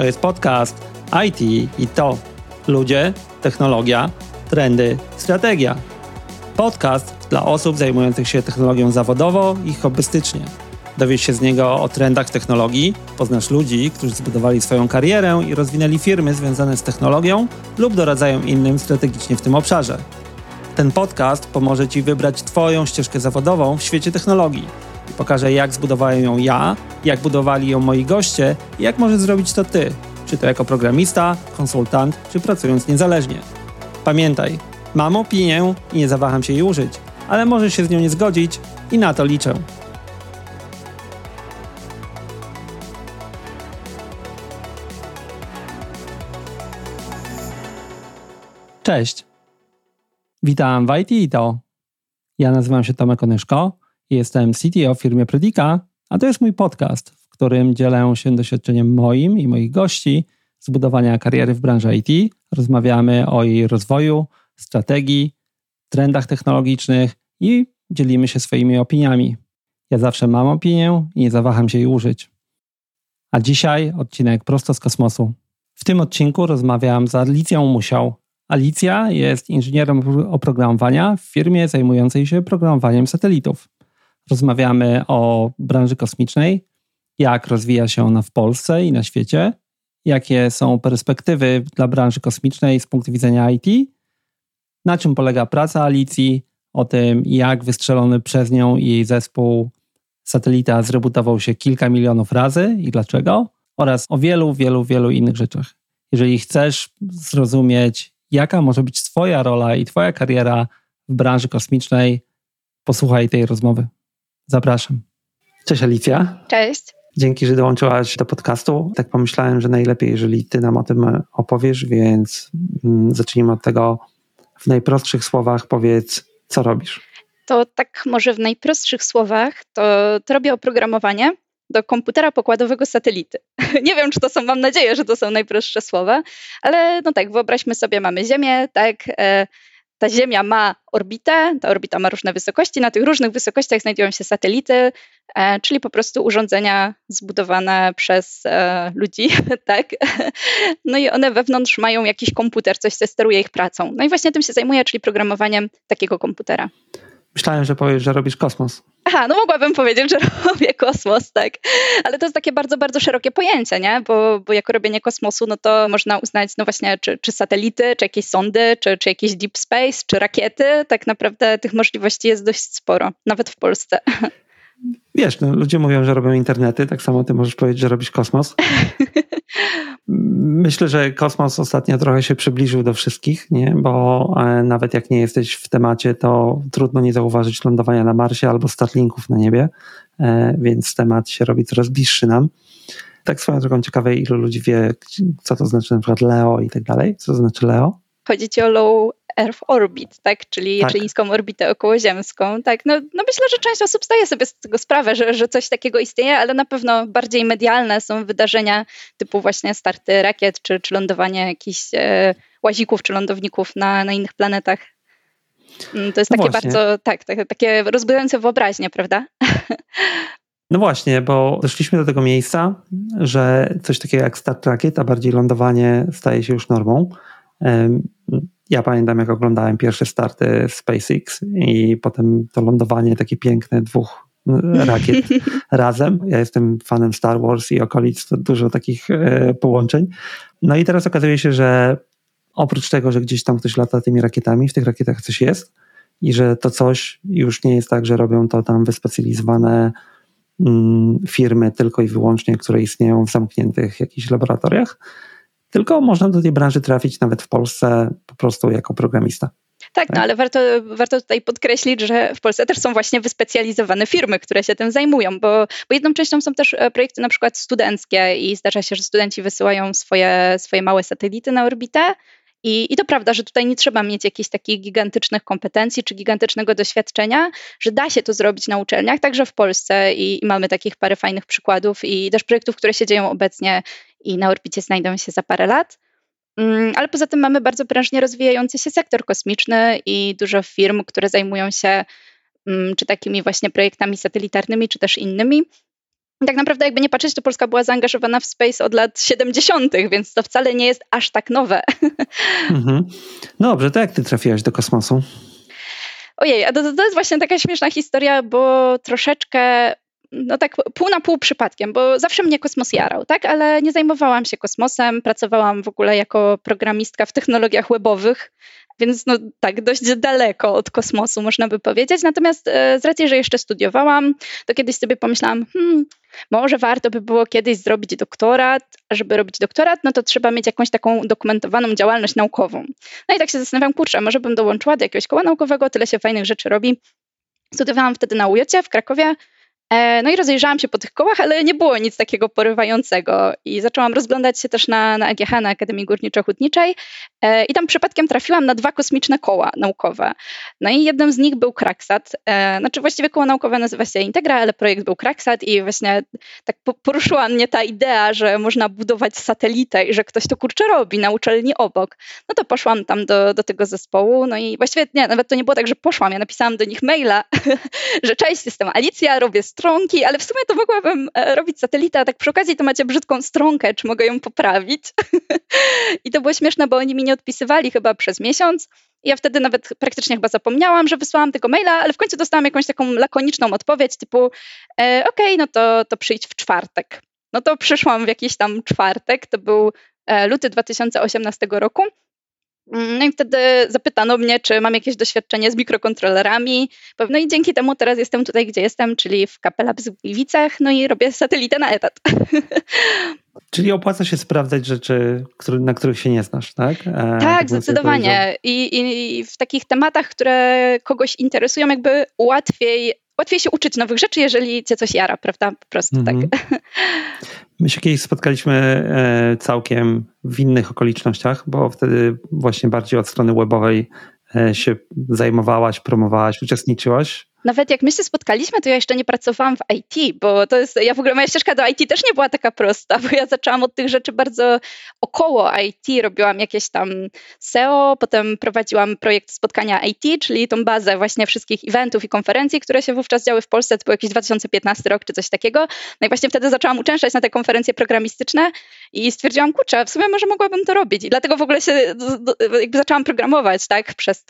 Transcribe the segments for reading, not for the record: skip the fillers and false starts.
To jest podcast IT i to ludzie, technologia, trendy, strategia. Podcast dla osób zajmujących się technologią zawodowo i hobbystycznie. Dowiesz się z niego o trendach technologii, poznasz ludzi, którzy zbudowali swoją karierę i rozwinęli firmy związane z technologią lub doradzają innym strategicznie w tym obszarze. Ten podcast pomoże Ci wybrać Twoją ścieżkę zawodową w świecie technologii. Pokaże, jak zbudowałem ją ja, jak budowali ją moi goście i jak możesz zrobić to Ty, czy to jako programista, konsultant, czy pracując niezależnie. Pamiętaj, mam opinię i nie zawaham się jej użyć, ale możesz się z nią nie zgodzić i na to liczę. Cześć. Witam w IT i to. Ja nazywam się Tomek Onyszko, jestem CTO w firmie Predica, a to jest mój podcast, w którym dzielę się doświadczeniem moim i moich gości z budowania kariery w branży IT. Rozmawiamy o jej rozwoju, strategii, trendach technologicznych i dzielimy się swoimi opiniami. Ja zawsze mam opinię i nie zawaham się jej użyć. A dzisiaj odcinek prosto z kosmosu. W tym odcinku rozmawiam z Alicją Musiał. Alicja jest inżynierem oprogramowania w firmie zajmującej się programowaniem satelitów. Rozmawiamy o branży kosmicznej, jak rozwija się ona w Polsce i na świecie, jakie są perspektywy dla branży kosmicznej z punktu widzenia IT, na czym polega praca Alicji, o tym, jak wystrzelony przez nią i jej zespół satelita zrebutował się kilka milionów razy i dlaczego, oraz o wielu innych rzeczach. Jeżeli chcesz zrozumieć, jaka może być Twoja rola i Twoja kariera w branży kosmicznej, posłuchaj tej rozmowy. Zapraszam. Cześć Alicja. Cześć. Dzięki, że dołączyłaś do podcastu. Tak pomyślałem, że najlepiej, jeżeli Ty nam o tym opowiesz, więc zacznijmy od tego. W najprostszych słowach powiedz, co robisz. To tak może w najprostszych słowach, to robię oprogramowanie do komputera pokładowego satelity. Nie wiem, czy to są, mam nadzieję, że to są najprostsze słowa, ale no tak, wyobraźmy sobie, mamy Ziemię, tak, ta Ziemia ma orbitę, ta orbita ma różne wysokości, na tych różnych wysokościach znajdują się satelity, czyli po prostu urządzenia zbudowane przez ludzi, tak? No i one wewnątrz mają jakiś komputer, coś, co steruje ich pracą. No i właśnie tym się zajmuję, czyli programowaniem takiego komputera. Myślałem, że powiesz, że robisz kosmos. Aha, no mogłabym powiedzieć, że robię kosmos, tak. Ale to jest takie bardzo szerokie pojęcie, nie? Bo jako robienie kosmosu, no to można uznać, no właśnie, czy satelity, czy jakieś sondy, czy jakieś deep space, czy rakiety. Tak naprawdę tych możliwości jest dość sporo, nawet w Polsce. Wiesz, no, ludzie mówią, że robią internety, tak samo ty możesz powiedzieć, że robisz kosmos. Myślę, że kosmos ostatnio trochę się przybliżył do wszystkich, nie? Bo nawet jak nie jesteś w temacie, to trudno nie zauważyć lądowania na Marsie albo Starlinków na niebie, więc temat się robi coraz bliższy nam. Tak swoją drogą ciekawe, ilu ludzi wie, co to znaczy na przykład Leo i tak dalej. Co to znaczy Leo? Chodzi ci o Low Earth Orbit, tak? Czyli niską orbitę okołoziemską. Tak? No myślę, że część osób zdaje sobie z tego sprawę, że coś takiego istnieje, ale na pewno bardziej medialne są wydarzenia typu właśnie starty rakiet, czy lądowanie jakichś łazików, czy lądowników na innych planetach. To jest takie bardzo, takie rozbudzające wyobraźnię, prawda? No właśnie, bo doszliśmy do tego miejsca, że coś takiego jak start rakiet, a bardziej lądowanie staje się już normą. Ja pamiętam, jak oglądałem pierwsze starty SpaceX i potem to lądowanie takie piękne dwóch rakiet razem. Ja jestem fanem Star Wars i okolic, to dużo takich połączeń. No i teraz okazuje się, że oprócz tego, że gdzieś tam ktoś lata tymi rakietami, w tych rakietach coś jest i że to coś już nie jest tak, że robią to tam wyspecjalizowane firmy tylko i wyłącznie, które istnieją w zamkniętych jakichś laboratoriach, tylko można do tej branży trafić nawet w Polsce po prostu jako programista. Tak, no ale warto tutaj podkreślić, że w Polsce też są właśnie wyspecjalizowane firmy, które się tym zajmują, bo jedną częścią są też projekty na przykład studenckie i zdarza się, że studenci wysyłają swoje małe satelity na orbitę i to prawda, że tutaj nie trzeba mieć jakichś takich gigantycznych kompetencji czy gigantycznego doświadczenia, że da się to zrobić na uczelniach, także w Polsce i mamy takich parę fajnych przykładów i też projektów, które się dzieją obecnie i na orbicie znajdą się za parę lat. Ale poza tym mamy bardzo prężnie rozwijający się sektor kosmiczny i dużo firm, które zajmują się czy takimi właśnie projektami satelitarnymi, czy też innymi. Tak naprawdę jakby nie patrzeć, to Polska była zaangażowana w space od lat 70., więc to wcale nie jest aż tak nowe. Mhm. Dobrze, to jak ty trafiłaś do kosmosu? Ojej, a to jest właśnie taka śmieszna historia, bo troszeczkę, no tak pół na pół przypadkiem, bo zawsze mnie kosmos jarał, tak? Ale nie zajmowałam się kosmosem, pracowałam w ogóle jako programistka w technologiach webowych, więc no tak, dość daleko od kosmosu, można by powiedzieć. Natomiast z racji, że jeszcze studiowałam, to kiedyś sobie pomyślałam, może warto by było kiedyś zrobić doktorat, a żeby robić doktorat, no to trzeba mieć jakąś taką dokumentowaną działalność naukową. No i tak się zastanawiam, kurczę, może bym dołączyła do jakiegoś koła naukowego, tyle się fajnych rzeczy robi. Studiowałam wtedy na UJ w Krakowie, no i rozejrzałam się po tych kołach, ale nie było nic takiego porywającego i zaczęłam rozglądać się też na AGH, na Akademii Górniczo-Hutniczej i tam przypadkiem trafiłam na 2 kosmiczne koła naukowe. No i jednym z nich był Kraksat, znaczy właściwie koło naukowe nazywa się Integra, ale projekt był Kraksat i właśnie tak poruszyła mnie ta idea, że można budować satelitę i że ktoś to kurczę robi na uczelni obok. No to poszłam tam do tego zespołu, no i właściwie nie, nawet to nie było tak, że poszłam, ja napisałam do nich maila, że cześć, jestem Alicja, robię stronki, ale w sumie to mogłabym robić satelitę, a tak przy okazji to macie brzydką stronkę, czy mogę ją poprawić? I to było śmieszne, bo oni mi nie odpisywali chyba przez miesiąc. Ja wtedy nawet praktycznie chyba zapomniałam, że wysłałam tego maila, ale w końcu dostałam jakąś taką lakoniczną odpowiedź typu okej, no to przyjdź w czwartek. No to przyszłam w jakiś tam czwartek, to był luty 2018 roku. No i wtedy zapytano mnie, czy mam jakieś doświadczenie z mikrokontrolerami. No i dzięki temu teraz jestem tutaj, gdzie jestem, czyli w KapeLab w Gliwicach, no i robię satelitę na etat. Czyli opłaca się sprawdzać rzeczy, na których się nie znasz, tak? Tak, zdecydowanie. I w takich tematach, które kogoś interesują, jakby łatwiej się uczyć nowych rzeczy, jeżeli cię coś jara, prawda? Po prostu tak. My się kiedyś spotkaliśmy całkiem w innych okolicznościach, bo wtedy właśnie bardziej od strony webowej się zajmowałaś, promowałaś, uczestniczyłaś. Nawet jak my się spotkaliśmy, to ja jeszcze nie pracowałam w IT, bo to jest, ja w ogóle moja ścieżka do IT też nie była taka prosta, bo ja zaczęłam od tych rzeczy bardzo około IT, robiłam jakieś tam SEO, potem prowadziłam projekt spotkania IT, czyli tą bazę właśnie wszystkich eventów i konferencji, które się wówczas działy w Polsce, to był jakiś 2015 rok czy coś takiego, no i właśnie wtedy zaczęłam uczęszczać na te konferencje programistyczne i stwierdziłam, kurczę, w sumie może mogłabym to robić i dlatego w ogóle się jakby zaczęłam programować, tak, przez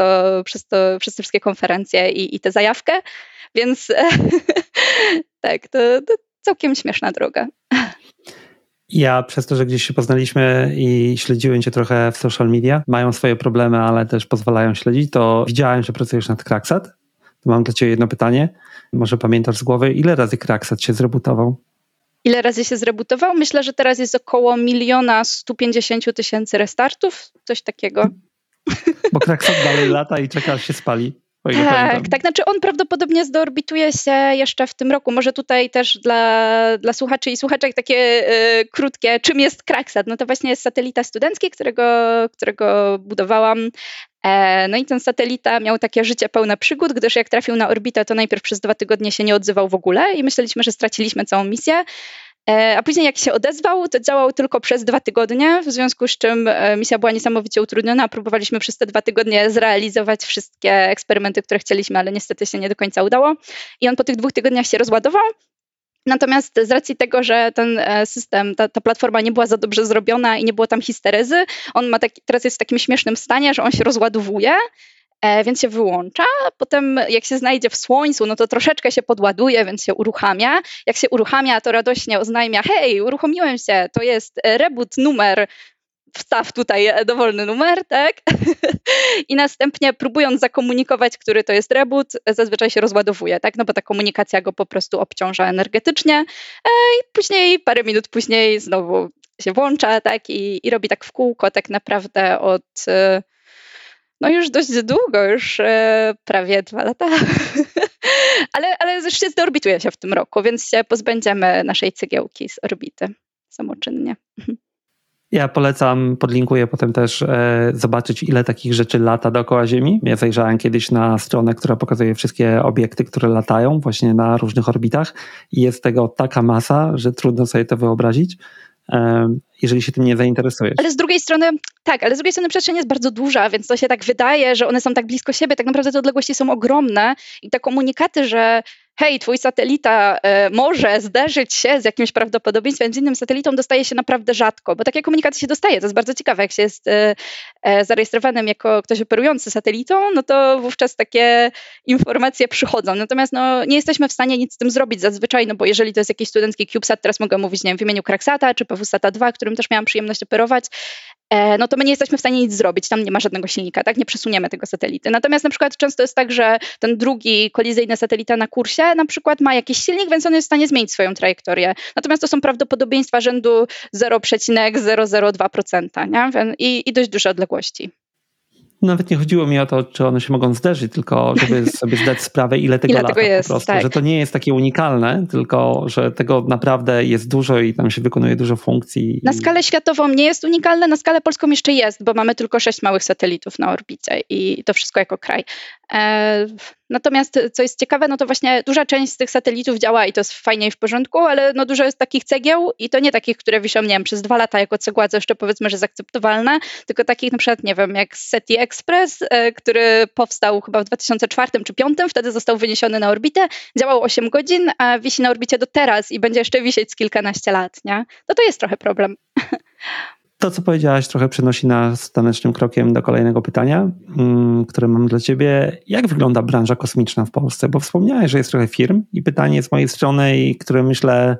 te wszystkie konferencje i tę zajawkę. Więc tak, to całkiem śmieszna droga. Ja przez to, że gdzieś się poznaliśmy i śledziłem cię trochę w social media, mają swoje problemy, ale też pozwalają śledzić, to widziałem, że pracujesz nad Kraksat. To mam dla ciebie jedno pytanie. Może pamiętasz z głowy, ile razy Kraksat się zrebootował? Ile razy się zrebootował? Myślę, że teraz jest około 1 150 000 restartów, coś takiego. Bo Kraksat dalej lata i czeka, aż się spali. Tak, znaczy on prawdopodobnie zdeorbituje się jeszcze w tym roku. Może tutaj też dla słuchaczy i słuchaczek takie krótkie, czym jest Kraksat? No to właśnie jest satelita studencki, którego budowałam. No i ten satelita miał takie życie pełne przygód, gdyż jak trafił na orbitę, to najpierw przez 2 tygodnie się nie odzywał w ogóle i myśleliśmy, że straciliśmy całą misję. A później jak się odezwał, to działał tylko przez 2 tygodnie, w związku z czym misja była niesamowicie utrudniona. Próbowaliśmy przez te 2 tygodnie zrealizować wszystkie eksperymenty, które chcieliśmy, ale niestety się nie do końca udało. I on po tych 2 tygodniach się rozładował. Natomiast z racji tego, że ten system, ta platforma nie była za dobrze zrobiona i nie było tam histerezy, on ma teraz jest w takim śmiesznym stanie, że on się rozładowuje, więc się wyłącza, potem jak się znajdzie w słońcu, no to troszeczkę się podładuje, więc się uruchamia. Jak się uruchamia, to radośnie oznajmia, hej, uruchomiłem się, to jest reboot numer, wstaw tutaj dowolny numer, tak? I następnie próbując zakomunikować, który to jest reboot, zazwyczaj się rozładowuje, tak? No bo ta komunikacja go po prostu obciąża energetycznie i później, parę minut później znowu się włącza, tak? I robi tak w kółko tak naprawdę od... No już dość długo, już prawie 2 lata, ale zresztą zdeorbituje się w tym roku, więc się pozbędziemy naszej cegiełki z orbity samoczynnie. Ja polecam, podlinkuję potem też zobaczyć, ile takich rzeczy lata dookoła Ziemi. Ja zajrzałem kiedyś na stronę, która pokazuje wszystkie obiekty, które latają właśnie na różnych orbitach i jest tego taka masa, że trudno sobie to wyobrazić. Jeżeli się tym nie zainteresujesz. Ale z drugiej strony przestrzeń jest bardzo duża, więc to się tak wydaje, że one są tak blisko siebie, tak naprawdę te odległości są ogromne i te komunikaty, że hej, twój satelita może zderzyć się z jakimś prawdopodobieństwem z innym satelitą, dostaje się naprawdę rzadko, bo takie komunikaty się dostaje. To jest bardzo ciekawe, jak się jest zarejestrowanym jako ktoś operujący satelitą, no to wówczas takie informacje przychodzą. Natomiast no, nie jesteśmy w stanie nic z tym zrobić zazwyczaj, no bo jeżeli to jest jakiś studencki CubeSat, teraz mogę mówić, nie wiem, w imieniu Kraksata czy PW-Sata2, którym też miałam przyjemność operować, no to my nie jesteśmy w stanie nic zrobić, tam nie ma żadnego silnika, tak, nie przesuniemy tego satelity. Natomiast na przykład często jest tak, że ten drugi kolizyjny satelita na kursie na przykład ma jakiś silnik, więc on jest w stanie zmienić swoją trajektorię. Natomiast to są prawdopodobieństwa rzędu 0,002%, nie? I dość duże odległości. Nawet nie chodziło mi o to, czy one się mogą zderzyć, tylko żeby sobie zdać sprawę, ile tego jest, po prostu. Tak. Że to nie jest takie unikalne, tylko że tego naprawdę jest dużo i tam się wykonuje dużo funkcji. Na skalę światową nie jest unikalne, na skalę polską jeszcze jest, bo mamy tylko 6 małych satelitów na orbicie i to wszystko jako kraj. Natomiast co jest ciekawe, no to właśnie duża część z tych satelitów działa i to jest fajnie i w porządku, ale no dużo jest takich cegieł i to nie takich, które wisią, nie wiem, przez 2 lata jako cegła, co jeszcze powiedzmy, że jest akceptowalne, tylko takich na przykład, nie wiem, jak SETI Express, który powstał chyba w 2004 czy 2005, wtedy został wyniesiony na orbitę, działał 8 godzin, a wisi na orbicie do teraz i będzie jeszcze wisieć z kilkanaście lat, nie? No to jest trochę problem. To, co powiedziałaś, trochę przenosi nas tanecznym krokiem do kolejnego pytania, które mam dla ciebie. Jak wygląda branża kosmiczna w Polsce? Bo wspomniałeś, że jest trochę firm i pytanie z mojej strony, które myślę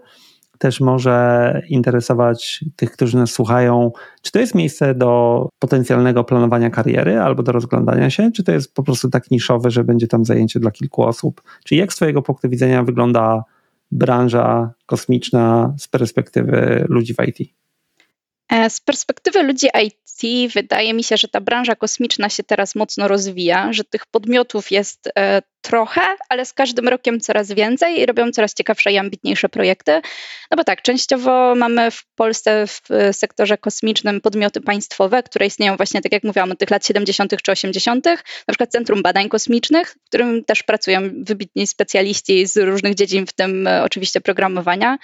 też może interesować tych, którzy nas słuchają. Czy to jest miejsce do potencjalnego planowania kariery albo do rozglądania się? Czy to jest po prostu tak niszowe, że będzie tam zajęcie dla kilku osób? Czyli jak z twojego punktu widzenia wygląda branża kosmiczna z perspektywy ludzi w IT? Z perspektywy ludzi IT wydaje mi się, że ta branża kosmiczna się teraz mocno rozwija, że tych podmiotów jest trochę, ale z każdym rokiem coraz więcej i robią coraz ciekawsze i ambitniejsze projekty. No bo tak, częściowo mamy w Polsce w sektorze kosmicznym podmioty państwowe, które istnieją właśnie, tak jak mówiłam, od tych lat 70. czy 80., na przykład Centrum Badań Kosmicznych, w którym też pracują wybitni specjaliści z różnych dziedzin, w tym oczywiście programowania.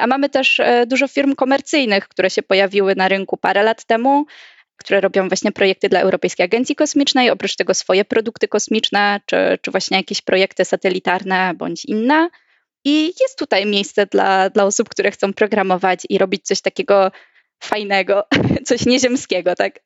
A mamy też dużo firm komercyjnych, które się pojawiły na rynku parę lat temu, które robią właśnie projekty dla Europejskiej Agencji Kosmicznej, oprócz tego swoje produkty kosmiczne, czy właśnie jakieś projekty satelitarne bądź inne. I jest tutaj miejsce dla osób, które chcą programować i robić coś takiego fajnego, coś nieziemskiego, tak?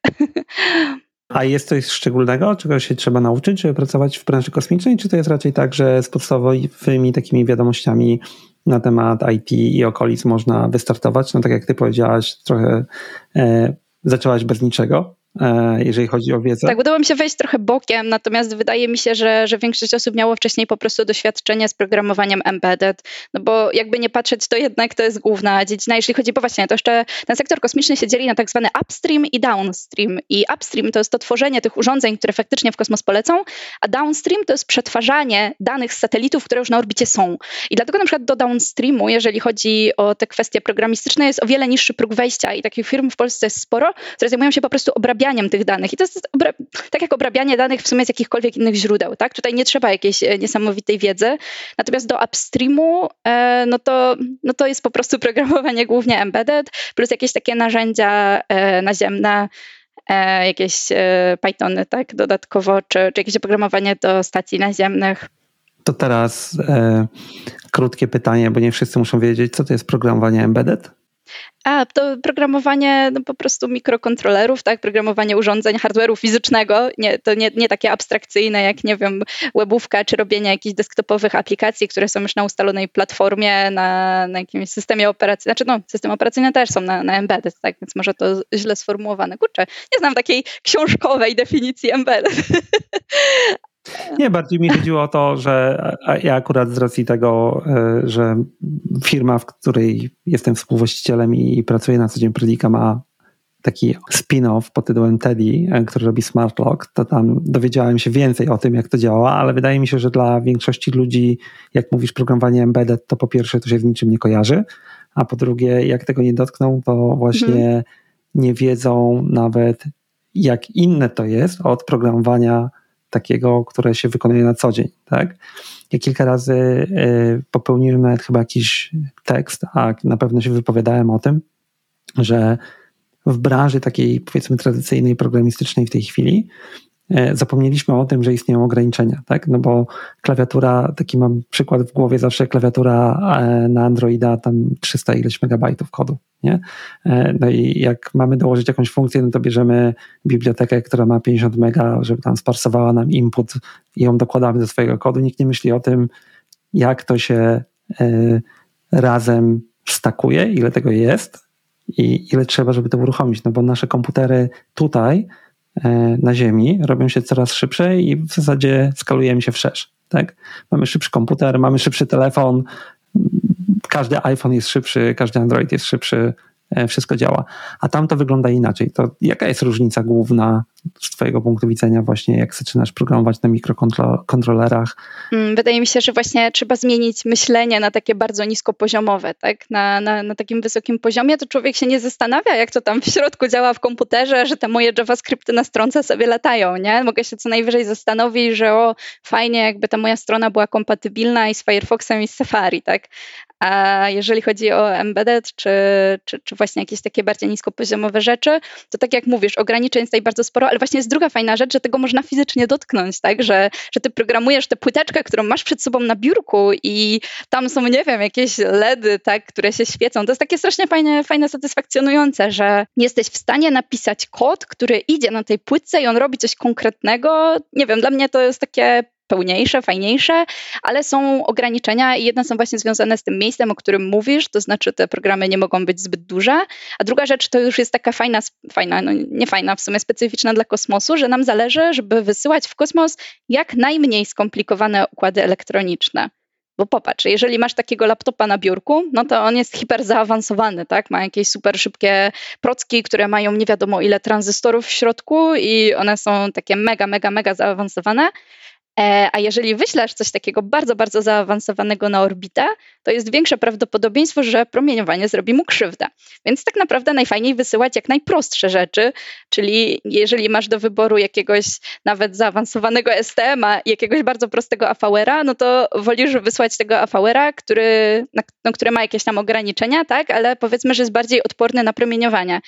A jest coś szczególnego, czego się trzeba nauczyć, żeby pracować w branży kosmicznej? Czy to jest raczej tak, że z podstawowymi takimi wiadomościami na temat IT i okolic można wystartować? No tak jak ty powiedziałaś, trochę zaczęłaś bez niczego, jeżeli chodzi o wiedzę. Tak, udało mi się wejść trochę bokiem, natomiast wydaje mi się, że większość osób miało wcześniej po prostu doświadczenie z programowaniem embedded, no bo jakby nie patrzeć, to jednak to jest główna dziedzina, jeśli chodzi, bo właśnie to jeszcze ten sektor kosmiczny się dzieli na tak zwany upstream i downstream i upstream to jest to tworzenie tych urządzeń, które faktycznie w kosmos polecą, a downstream to jest przetwarzanie danych z satelitów, które już na orbicie są i dlatego na przykład do downstreamu, jeżeli chodzi o te kwestie programistyczne, jest o wiele niższy próg wejścia i takich firm w Polsce jest sporo, które zajmują się po prostu obrabianiem tych danych. I to jest tak jak obrabianie danych w sumie z jakichkolwiek innych źródeł, tak? Tutaj nie trzeba jakiejś niesamowitej wiedzy. Natomiast do upstreamu no to jest po prostu programowanie głównie embedded plus jakieś takie narzędzia naziemne, jakieś Pythony, tak? Dodatkowo, czy jakieś oprogramowanie do stacji naziemnych. To teraz krótkie pytanie, bo nie wszyscy muszą wiedzieć, co to jest programowanie embedded? A, to programowanie po prostu mikrokontrolerów, tak? Programowanie urządzeń, hardware'u fizycznego, to nie takie abstrakcyjne jak, nie wiem, webówka czy robienie jakichś desktopowych aplikacji, które są już na ustalonej platformie, na jakimś systemie operacyjnym, znaczy no, systemy operacyjne też są na embedded, tak? Więc może to źle sformułowane. Kurczę, nie znam takiej książkowej definicji embedded. Nie, bardziej mi chodziło o to, że ja akurat z racji tego, że firma, w której jestem współwłaścicielem i pracuję na co dzień, Predica, ma taki spin-off pod tytułem Teddy, który robi smart lock, to tam dowiedziałem się więcej o tym, jak to działa, ale wydaje mi się, że dla większości ludzi, jak mówisz programowanie embedded, to po pierwsze to się z niczym nie kojarzy, a po drugie, jak tego nie dotkną, to właśnie nie wiedzą nawet, jak inne to jest od programowania takiego, które się wykonuje na co dzień, tak? Ja kilka razy popełniłem nawet chyba jakiś tekst, a na pewno się wypowiadałem o tym, że w branży takiej powiedzmy tradycyjnej, programistycznej w tej chwili zapomnieliśmy o tym, że istnieją ograniczenia, tak? No bo klawiatura, taki mam przykład w głowie zawsze, klawiatura na Androida tam 300 ileś megabajtów kodu, nie? No i jak mamy dołożyć jakąś funkcję, no to bierzemy bibliotekę, która ma 50 mega, żeby tam sparsowała nam input i ją dokładamy do swojego kodu. Nikt nie myśli o tym, jak to się razem stakuje, ile tego jest i ile trzeba, żeby to uruchomić, no bo nasze komputery tutaj na Ziemi robią się coraz szybsze i w zasadzie skalujemy się wszerz, tak? Mamy szybszy komputer, mamy szybszy telefon, każdy iPhone jest szybszy, każdy Android jest szybszy, wszystko działa, a tam to wygląda inaczej. To jaka jest różnica główna z twojego punktu widzenia właśnie, jak zaczynasz programować na mikrokontrolerach? Wydaje mi się, że właśnie trzeba zmienić myślenie na takie bardzo niskopoziomowe, tak? Na takim wysokim poziomie to człowiek się nie zastanawia, jak to tam w środku działa w komputerze, że te moje JavaScripty na stronce sobie latają, nie? Mogę się co najwyżej zastanowić, że o, fajnie, jakby ta moja strona była kompatybilna i z Firefoxem, i z Safari, tak? A jeżeli chodzi o embedded, czy właśnie jakieś takie bardziej niskopoziomowe rzeczy, to tak jak mówisz, ograniczeń jest tutaj bardzo sporo, ale właśnie jest druga fajna rzecz, że tego można fizycznie dotknąć, tak, że ty programujesz tę płyteczkę, którą masz przed sobą na biurku i tam są, nie wiem, jakieś LEDy, tak, które się świecą. To jest takie strasznie fajne, satysfakcjonujące, że jesteś w stanie napisać kod, który idzie na tej płytce i on robi coś konkretnego. Nie wiem, dla mnie to jest takie pełniejsze, fajniejsze, ale są ograniczenia i jedne są właśnie związane z tym miejscem, o którym mówisz, to znaczy te programy nie mogą być zbyt duże, a druga rzecz to już jest taka fajna, no nie fajna, w sumie specyficzna dla kosmosu, że nam zależy, żeby wysyłać w kosmos jak najmniej skomplikowane układy elektroniczne. Bo popatrz, jeżeli masz takiego laptopa na biurku, no to on jest hiper zaawansowany, tak? Ma jakieś super szybkie procki, które mają nie wiadomo ile tranzystorów w środku i one są takie mega zaawansowane. A jeżeli wyślesz coś takiego bardzo, bardzo zaawansowanego na orbitę, to jest większe prawdopodobieństwo, że promieniowanie zrobi mu krzywdę. Więc tak naprawdę najfajniej wysyłać jak najprostsze rzeczy, czyli jeżeli masz do wyboru jakiegoś nawet zaawansowanego STM-a i jakiegoś bardzo prostego AVR-a, no to wolisz wysłać tego AVR-a, który ma jakieś tam ograniczenia, tak? Ale powiedzmy, że jest bardziej odporny na promieniowanie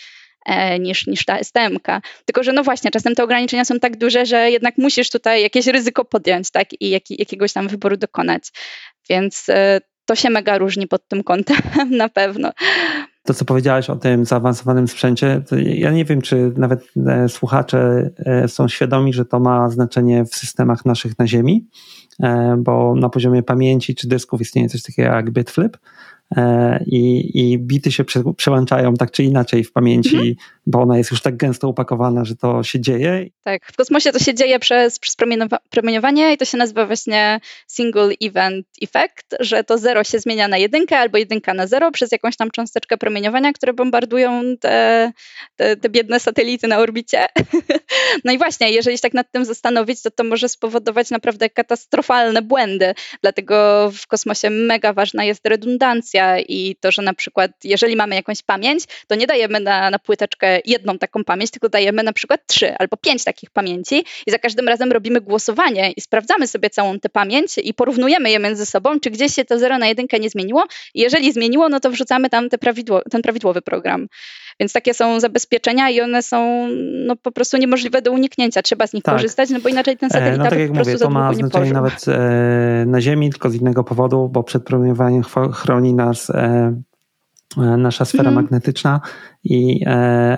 niż ta STM-ka. Tylko, że no właśnie, czasem te ograniczenia są tak duże, że jednak musisz tutaj jakieś ryzyko podjąć, tak? I jakiegoś tam wyboru dokonać. Więc to się mega różni pod tym kątem, na pewno. To, co powiedziałaś o tym zaawansowanym sprzęcie, to ja nie wiem, czy nawet słuchacze są świadomi, że to ma znaczenie w systemach naszych na Ziemi, bo na poziomie pamięci czy dysków istnieje coś takiego jak bitflip, i bity się przełączają tak czy inaczej w pamięci, bo ona jest już tak gęsto upakowana, że to się dzieje. Tak, w kosmosie to się dzieje przez promieniowanie i to się nazywa właśnie single event effect, że to zero się zmienia na jedynkę albo jedynka na zero przez jakąś tam cząsteczkę promieniowania, które bombardują te biedne satelity na orbicie. No i właśnie, jeżeli się tak nad tym zastanowić, to może spowodować naprawdę katastrofalne błędy. Dlatego w kosmosie mega ważna jest redundancja, i to, że na przykład jeżeli mamy jakąś pamięć, to nie dajemy na płyteczkę jedną taką pamięć, tylko dajemy na przykład 3 albo 5 takich pamięci i za każdym razem robimy głosowanie i sprawdzamy sobie całą tę pamięć i porównujemy je między sobą, czy gdzieś się to 0 na 1 nie zmieniło. I jeżeli zmieniło, no to wrzucamy tam ten prawidłowy program. Więc takie są zabezpieczenia i one są no, po prostu niemożliwe do uniknięcia. Trzeba z nich korzystać, no bo inaczej ten satelita po prostu za długo nie pożył. To ma znaczenie nawet na Ziemi, tylko z innego powodu, bo przed promieniowaniem chroni nas nasza sfera magnetyczna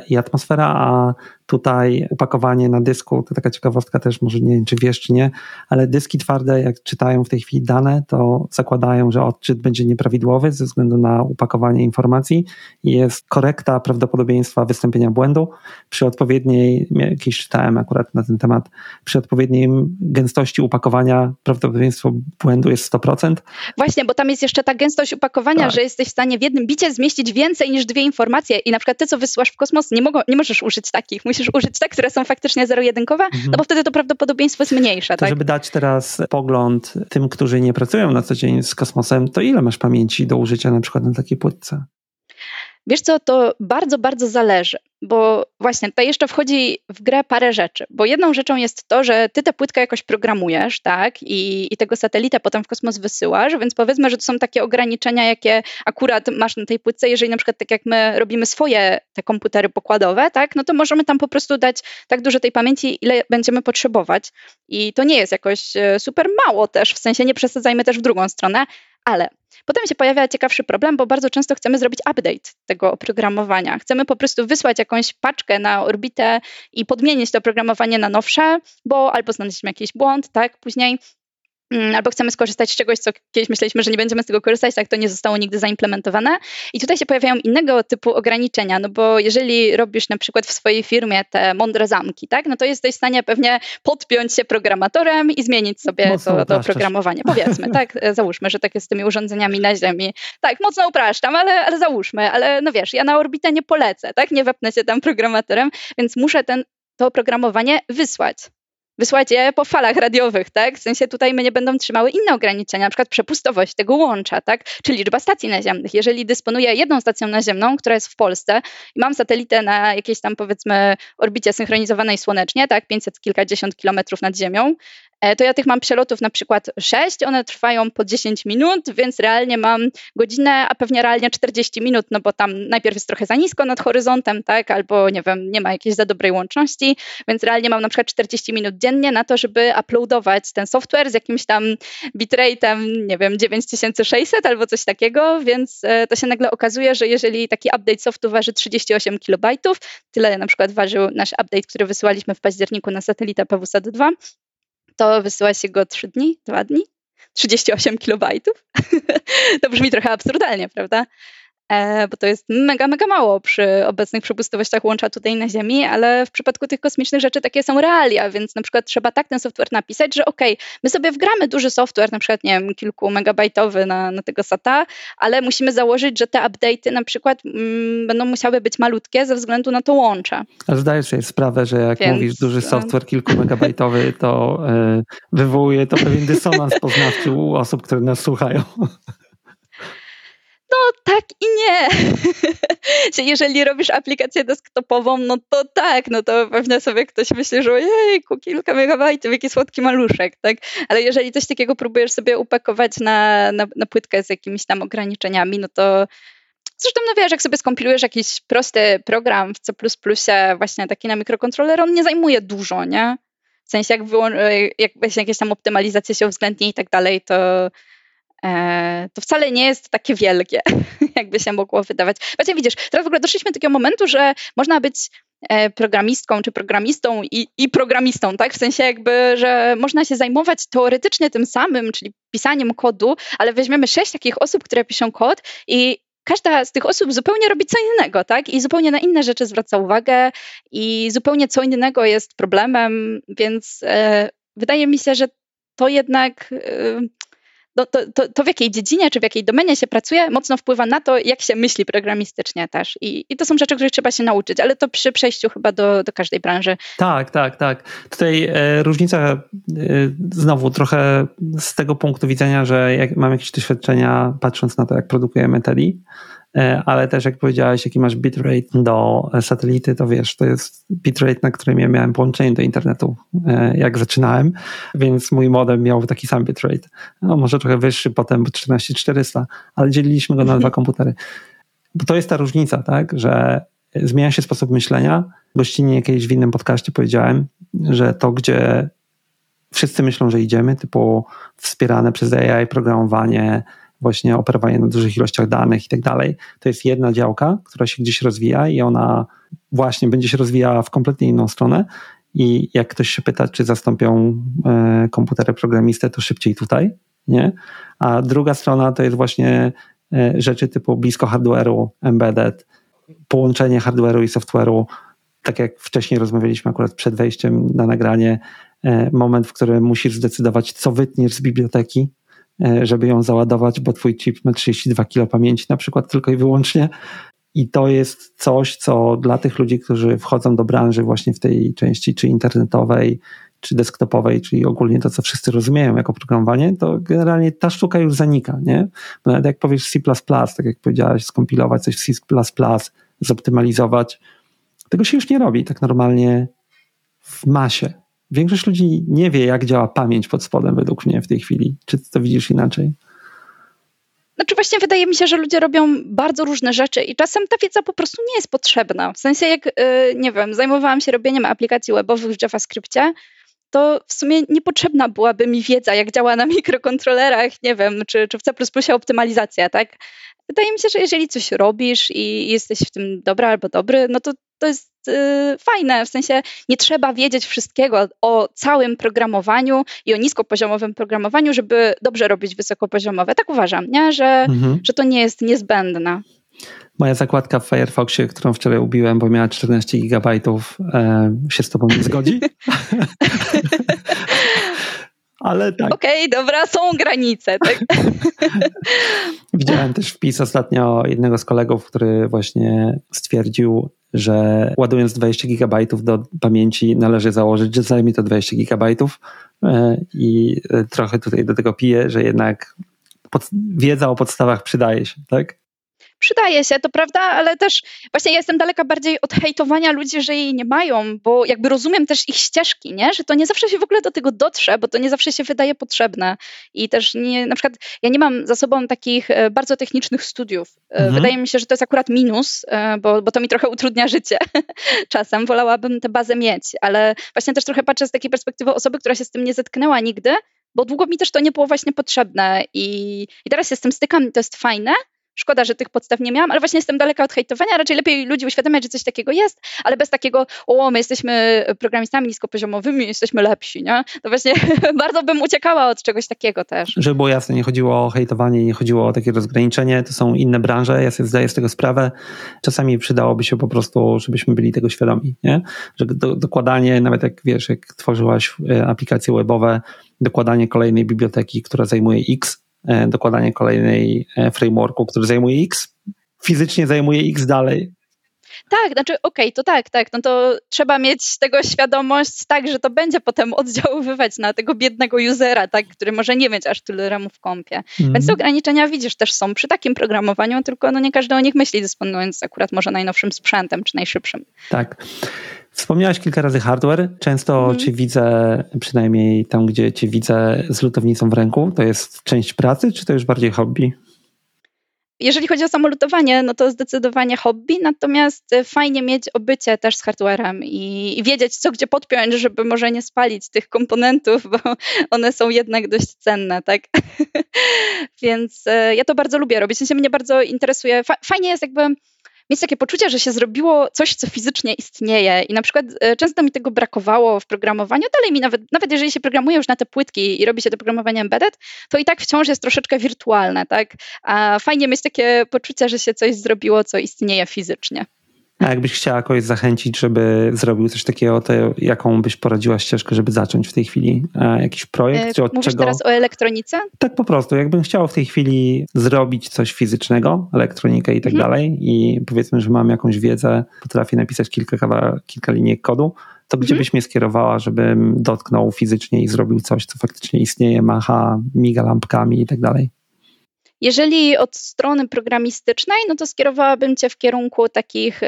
i atmosfera, a tutaj upakowanie na dysku, to taka ciekawostka też, może nie wiem, czy wiesz, czy nie, ale dyski twarde, jak czytają w tej chwili dane, to zakładają, że odczyt będzie nieprawidłowy ze względu na upakowanie informacji i jest korekta prawdopodobieństwa wystąpienia błędu przy odpowiedniej, jakiś czytałem akurat na ten temat, przy odpowiedniej gęstości upakowania prawdopodobieństwo błędu jest 100%. Właśnie, bo tam jest jeszcze ta gęstość upakowania, tak, że jesteś w stanie w jednym bicie zmieścić więcej niż 2 informacje i na przykład ty, co wysyłasz w kosmos, nie możesz użyć takich, musisz użyć te, które są faktycznie zero-jedynkowe, no bo wtedy to prawdopodobieństwo jest mniejsze. To, tak? Żeby dać teraz pogląd tym, którzy nie pracują na co dzień z kosmosem, to ile masz pamięci do użycia na przykład na takiej płytce? Wiesz co, to bardzo, bardzo zależy, bo właśnie tutaj jeszcze wchodzi w grę parę rzeczy, bo jedną rzeczą jest to, że ty tę płytkę jakoś programujesz, tak, i tego satelitę potem w kosmos wysyłasz, więc powiedzmy, że to są takie ograniczenia, jakie akurat masz na tej płytce, jeżeli na przykład tak jak my robimy swoje te komputery pokładowe, tak, no to możemy tam po prostu dać tak dużo tej pamięci, ile będziemy potrzebować i to nie jest jakoś super mało też, w sensie nie przesadzajmy też w drugą stronę, ale potem się pojawia ciekawszy problem, bo bardzo często chcemy zrobić update tego oprogramowania. Chcemy po prostu wysłać jakąś paczkę na orbitę i podmienić to oprogramowanie na nowsze, bo albo znaleźliśmy jakiś błąd, tak, później, albo chcemy skorzystać z czegoś, co kiedyś myśleliśmy, że nie będziemy z tego korzystać, tak to nie zostało nigdy zaimplementowane. I tutaj się pojawiają innego typu ograniczenia, no bo jeżeli robisz na przykład w swojej firmie te mądre zamki, tak, no to jesteś w stanie pewnie podpiąć się programatorem i zmienić sobie mocno to oprogramowanie. Powiedzmy, tak, załóżmy, że tak jest z tymi urządzeniami na Ziemi. Tak, mocno upraszczam, ale załóżmy, ale no wiesz, ja na orbitę nie polecę, tak, nie wepnę się tam programatorem, więc muszę to oprogramowanie wysłać je po falach radiowych, tak? W sensie tutaj mnie będą trzymały inne ograniczenia, na przykład przepustowość tego łącza, tak? Czy liczba stacji naziemnych. Jeżeli dysponuję jedną stacją naziemną, która jest w Polsce i mam satelitę na jakiejś tam powiedzmy orbicie synchronizowanej słonecznie, tak? 500 kilkadziesiąt kilometrów nad Ziemią, to ja tych mam przelotów na przykład 6, one trwają po 10 minut, więc realnie mam godzinę, a pewnie realnie 40 minut, no bo tam najpierw jest trochę za nisko nad horyzontem, tak, albo nie wiem, nie ma jakiejś za dobrej łączności, więc realnie mam na przykład 40 minut dziennie na to, żeby uploadować ten software z jakimś tam bitrate'em, nie wiem, 9600 albo coś takiego, więc to się nagle okazuje, że jeżeli taki update softu waży 38 kilobajtów, tyle na przykład ważył nasz update, który wysyłaliśmy w październiku na satelitę PW-Sat2, to wysyła się go 3 dni, 2 dni, 38 kilobajtów. To brzmi trochę absurdalnie, prawda? Bo to jest mega, mega mało przy obecnych przepustowościach łącza tutaj na Ziemi, ale w przypadku tych kosmicznych rzeczy takie są realia, więc na przykład trzeba tak ten software napisać, że okej, my sobie wgramy duży software, na przykład, nie wiem, kilkumegabajtowy na tego SATA, ale musimy założyć, że te update'y na przykład będą musiały być malutkie ze względu na to łącze. A zdajesz sobie sprawę, że jak mówisz duży software kilkumegabajtowy, to wywołuje to pewien dysonans poznawczy u osób, które nas słuchają. No tak i nie. Jeżeli robisz aplikację desktopową, no to tak, no to pewnie sobie ktoś myśli, że ojejku, kilka megabajtów, jaki słodki maluszek, tak? Ale jeżeli coś takiego próbujesz sobie upakować na płytkę z jakimiś tam ograniczeniami, no to zresztą, no wiesz, jak sobie skompilujesz jakiś prosty program w C++, właśnie taki na mikrokontroler, on nie zajmuje dużo, nie? W sensie jak właśnie jakieś tam optymalizacje się uwzględni i tak dalej, to wcale nie jest takie wielkie, jakby się mogło wydawać. Właśnie widzisz, teraz w ogóle doszliśmy do takiego momentu, że można być programistką czy programistą i programistą, tak? W sensie jakby, że można się zajmować teoretycznie tym samym, czyli pisaniem kodu, ale weźmiemy 6 takich osób, które piszą kod i każda z tych osób zupełnie robi co innego, tak? I zupełnie na inne rzeczy zwraca uwagę i zupełnie co innego jest problemem, więc wydaje mi się, że to jednak... To w jakiej dziedzinie czy w jakiej domenie się pracuje, mocno wpływa na to, jak się myśli programistycznie też. I to są rzeczy, których trzeba się nauczyć, ale to przy przejściu chyba do każdej branży. Tak. Tutaj różnica znowu trochę z tego punktu widzenia, że jak mam jakieś doświadczenia patrząc na to, jak produkujemy Teddy, ale też jak powiedziałeś, jaki masz bitrate do satelity, to wiesz, to jest bitrate, na którym ja miałem połączenie do internetu, jak zaczynałem, więc mój modem miał taki sam bitrate, no może trochę wyższy potem, 14400, ale dzieliliśmy go na dwa komputery. Bo to jest ta różnica, tak, że zmienia się sposób myślenia. Gościnnie jakiejś w innym podcaście powiedziałem, że to, gdzie wszyscy myślą, że idziemy, typu wspierane przez AI programowanie, właśnie operowanie na dużych ilościach danych i tak dalej, to jest jedna działka, która się gdzieś rozwija i ona właśnie będzie się rozwijała w kompletnie inną stronę i jak ktoś się pyta, czy zastąpią komputery programistę, to szybciej tutaj, nie? A druga strona to jest właśnie rzeczy typu blisko hardware'u, embedded, połączenie hardware'u i software'u, tak jak wcześniej rozmawialiśmy akurat przed wejściem na nagranie, moment, w którym musisz zdecydować, co wytniesz z biblioteki, żeby ją załadować, bo twój chip ma 32 kilo pamięci na przykład tylko i wyłącznie i to jest coś, co dla tych ludzi, którzy wchodzą do branży właśnie w tej części czy internetowej, czy desktopowej, czyli ogólnie to, co wszyscy rozumieją jako programowanie, to generalnie ta sztuka już zanika, nie? Bo nawet jak powiesz C++, tak jak powiedziałaś, skompilować coś w C++, zoptymalizować, tego się już nie robi tak normalnie w masie. Większość ludzi nie wie, jak działa pamięć pod spodem według mnie w tej chwili. Czy ty to widzisz inaczej? Znaczy właśnie wydaje mi się, że ludzie robią bardzo różne rzeczy i czasem ta wiedza po prostu nie jest potrzebna. W sensie jak, nie wiem, zajmowałam się robieniem aplikacji webowych w JavaScriptie, to w sumie niepotrzebna byłaby mi wiedza, jak działa na mikrokontrolerach, nie wiem, czy w C++ optymalizacja, tak? Wydaje mi się, że jeżeli coś robisz i jesteś w tym dobra albo dobry, no to jest fajne, w sensie nie trzeba wiedzieć wszystkiego o całym programowaniu i o niskopoziomowym programowaniu, żeby dobrze robić wysokopoziomowe. Tak uważam, nie? Że to nie jest niezbędne. Moja zakładka w Firefoxie, którą wczoraj ubiłem, bo miała 14 gigabajtów, się z tobą nie zgodzi? Ale tak. Okej, dobra, są granice. Tak? Widziałem też wpis ostatnio jednego z kolegów, który właśnie stwierdził, że ładując 20 gigabajtów do pamięci należy założyć, że zajmie to 20 gigabajtów i trochę tutaj do tego piję, że jednak wiedza o podstawach przydaje się, tak? Przydaje się, to prawda, ale też właśnie ja jestem daleka bardziej od hejtowania ludzi, że jej nie mają, bo jakby rozumiem też ich ścieżki, nie? Że to nie zawsze się w ogóle do tego dotrze, bo to nie zawsze się wydaje potrzebne i też nie, na przykład ja nie mam za sobą takich bardzo technicznych studiów. Mhm. Wydaje mi się, że to jest akurat minus, bo to mi trochę utrudnia życie. Czasem wolałabym tę bazę mieć, ale właśnie też trochę patrzę z takiej perspektywy osoby, która się z tym nie zetknęła nigdy, bo długo mi też to nie było właśnie potrzebne i teraz się z tym stykam i to jest fajne. Szkoda, że tych podstaw nie miałam, ale właśnie jestem daleka od hejtowania. Raczej lepiej ludzi uświadamiać, że coś takiego jest, ale bez takiego, my jesteśmy programistami niskopoziomowymi, jesteśmy lepsi, nie? To właśnie bardzo bym uciekała od czegoś takiego też. Żeby było jasne, nie chodziło o hejtowanie, nie chodziło o takie rozgraniczenie, to są inne branże, ja sobie zdaję z tego sprawę. Czasami przydałoby się po prostu, żebyśmy byli tego świadomi, nie? Że dokładanie, nawet jak wiesz, jak tworzyłaś aplikacje webowe, dokładanie kolejnej biblioteki, która zajmuje X, dokładanie kolejnej frameworku, który zajmuje X, fizycznie zajmuje X dalej. Tak, znaczy to tak, no to trzeba mieć tego świadomość tak, że to będzie potem oddziaływać na tego biednego usera, tak, który może nie mieć aż tyle ramów w kompie. Mm-hmm. Więc te ograniczenia widzisz też są przy takim programowaniu, tylko nie każdy o nich myśli, dysponując akurat może najnowszym sprzętem, czy najszybszym. Tak. Wspomniałaś kilka razy hardware. Często cię widzę, przynajmniej tam, gdzie cię widzę z lutownicą w ręku. To jest część pracy, czy to już bardziej hobby? Jeżeli chodzi o samolutowanie, no to zdecydowanie hobby, natomiast fajnie mieć obycie też z hardwarem i wiedzieć, co gdzie podpiąć, żeby może nie spalić tych komponentów, bo one są jednak dość cenne, tak? Więc ja to bardzo lubię robić, w sensie mnie bardzo interesuje. Fajnie jest jakby mieć takie poczucie, że się zrobiło coś, co fizycznie istnieje i na przykład często mi tego brakowało w programowaniu, dalej mi nawet jeżeli się programuje już na te płytki i robi się to programowanie embedded, to i tak wciąż jest troszeczkę wirtualne, tak? A fajnie mieć takie poczucie, że się coś zrobiło, co istnieje fizycznie. A jakbyś chciała kogoś zachęcić, żeby zrobił coś takiego, to jaką byś poradziła ścieżkę, żeby zacząć w tej chwili? Jakiś projekt? Czy od mówisz czego? Teraz o elektronice? Tak po prostu. Jakbym chciał w tej chwili zrobić coś fizycznego, elektronikę i tak dalej i powiedzmy, że mam jakąś wiedzę, potrafię napisać kilka linijek kodu, to gdzie byś mnie skierowała, żebym dotknął fizycznie i zrobił coś, co faktycznie istnieje, macha, miga lampkami i tak dalej? Jeżeli od strony programistycznej, no to skierowałabym cię w kierunku takich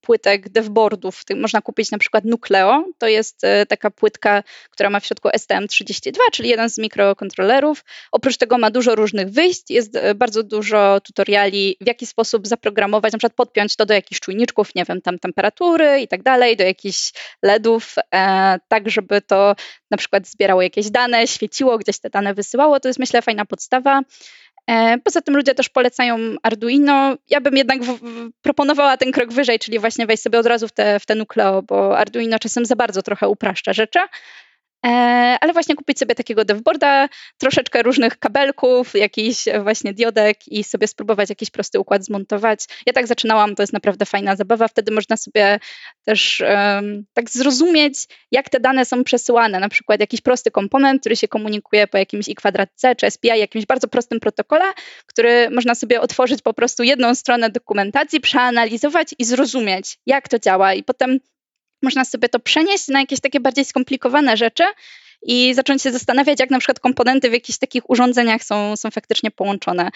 płytek devboardów. Można kupić na przykład Nucleo, to jest taka płytka, która ma w środku STM32, czyli jeden z mikrokontrolerów. Oprócz tego ma dużo różnych wyjść, jest bardzo dużo tutoriali, w jaki sposób zaprogramować, na przykład podpiąć to do jakichś czujniczków, nie wiem, tam temperatury i tak dalej, do jakichś LEDów, tak żeby to na przykład zbierało jakieś dane, świeciło, gdzieś te dane wysyłało. To jest myślę fajna podstawa. Poza tym ludzie też polecają Arduino. Ja bym jednak proponowała ten krok wyżej, czyli właśnie wejść sobie od razu w te Nucleo, bo Arduino czasem za bardzo trochę upraszcza rzeczy. Ale właśnie kupić sobie takiego devboarda, troszeczkę różnych kabelków, jakiś właśnie diodek i sobie spróbować jakiś prosty układ zmontować. Ja tak zaczynałam, to jest naprawdę fajna zabawa, wtedy można sobie też tak zrozumieć, jak te dane są przesyłane, na przykład jakiś prosty komponent, który się komunikuje po jakimś I2C czy SPI, jakimś bardzo prostym protokole, który można sobie otworzyć po prostu jedną stronę dokumentacji, przeanalizować i zrozumieć, jak to działa i potem można sobie to przenieść na jakieś takie bardziej skomplikowane rzeczy i zacząć się zastanawiać, jak na przykład komponenty w jakichś takich urządzeniach są faktycznie połączone.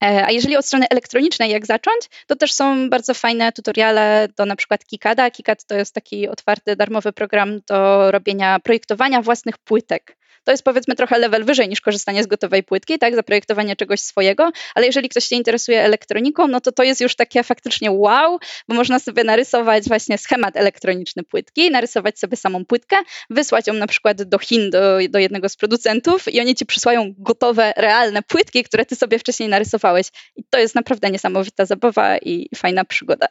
A jeżeli od strony elektronicznej jak zacząć, to też są bardzo fajne tutoriale do na przykład KiCada. KiCad to jest taki otwarty, darmowy program do robienia projektowania własnych płytek. To jest powiedzmy trochę level wyżej niż korzystanie z gotowej płytki, tak, zaprojektowanie czegoś swojego, ale jeżeli ktoś się interesuje elektroniką, no to to jest już takie faktycznie wow, bo można sobie narysować właśnie schemat elektroniczny płytki, narysować sobie samą płytkę, wysłać ją na przykład do Chin, do jednego z producentów i oni ci przysłają gotowe, realne płytki, które ty sobie wcześniej narysowałeś. I to jest naprawdę niesamowita zabawa i fajna przygoda.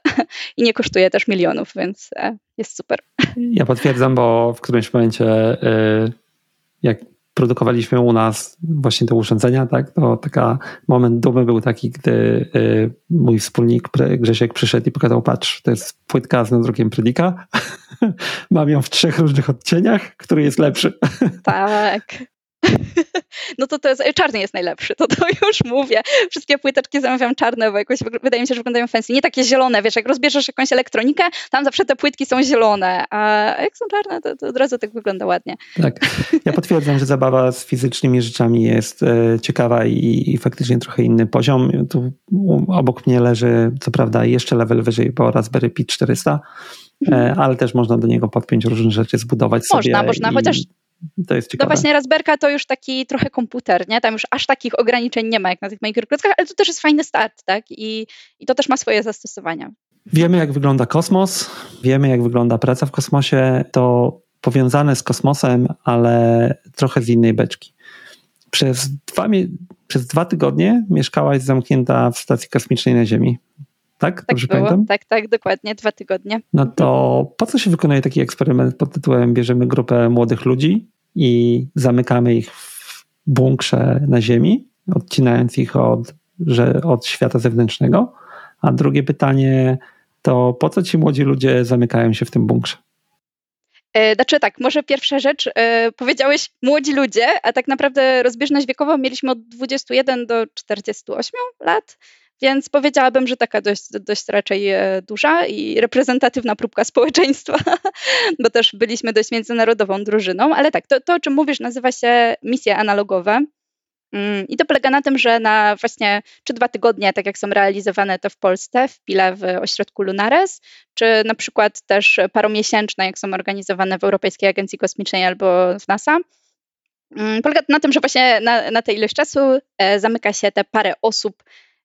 I nie kosztuje też milionów, więc jest super. Ja potwierdzam, bo w którymś momencie... Jak produkowaliśmy u nas właśnie te urządzenia, tak, to taki moment dumy był taki, gdy mój wspólnik Grzesiek przyszedł i pokazał, patrz, to jest płytka z nadrukiem Predica. Mam ją w 3 różnych odcieniach, który jest lepszy. Tak. No to jest, czarny jest najlepszy, to już mówię. Wszystkie płyteczki zamawiam czarne, bo jakoś wydaje mi się, że wyglądają fancy. Nie takie zielone, wiesz, jak rozbierzesz jakąś elektronikę, tam zawsze te płytki są zielone, a jak są czarne, to od razu tak wygląda ładnie. Tak, ja potwierdzam, że zabawa z fizycznymi rzeczami jest ciekawa i faktycznie trochę inny poziom. Tu obok mnie leży, co prawda, jeszcze level wyżej, bo Raspberry Pi 400, ale też można do niego podpiąć różne rzeczy, zbudować sobie. Można, chociaż... To jest ciekawe. No właśnie, Raspberka to już taki trochę komputer, nie? Tam już aż takich ograniczeń nie ma jak na tych mikroklockach, ale to też jest fajny start, tak? I to też ma swoje zastosowania. Wiemy, jak wygląda kosmos, wiemy, jak wygląda praca w kosmosie, to powiązane z kosmosem, ale trochę z innej beczki. Przez dwa tygodnie mieszkałaś zamknięta w stacji kosmicznej na Ziemi. Tak? Dobrze było, pamiętam? Tak, dokładnie, 2 tygodnie. No to po co się wykonuje taki eksperyment pod tytułem bierzemy grupę młodych ludzi i zamykamy ich w bunkrze na Ziemi, odcinając ich od świata zewnętrznego? A drugie pytanie to po co ci młodzi ludzie zamykają się w tym bunkrze? Znaczy tak, może pierwsza rzecz, powiedziałeś młodzi ludzie, a tak naprawdę rozbieżność wiekową mieliśmy od 21 do 48 lat. Więc powiedziałabym, że taka dość raczej duża i reprezentatywna próbka społeczeństwa, bo też byliśmy dość międzynarodową drużyną. Ale tak, to o czym mówisz nazywa się misje analogowe. I to polega na tym, że na właśnie czy 2 tygodnie, tak jak są realizowane to w Polsce, w Pile w ośrodku Lunares, czy na przykład też paromiesięczne, jak są organizowane w Europejskiej Agencji Kosmicznej albo w NASA, polega na tym, że właśnie na tę ilość czasu zamyka się te parę osób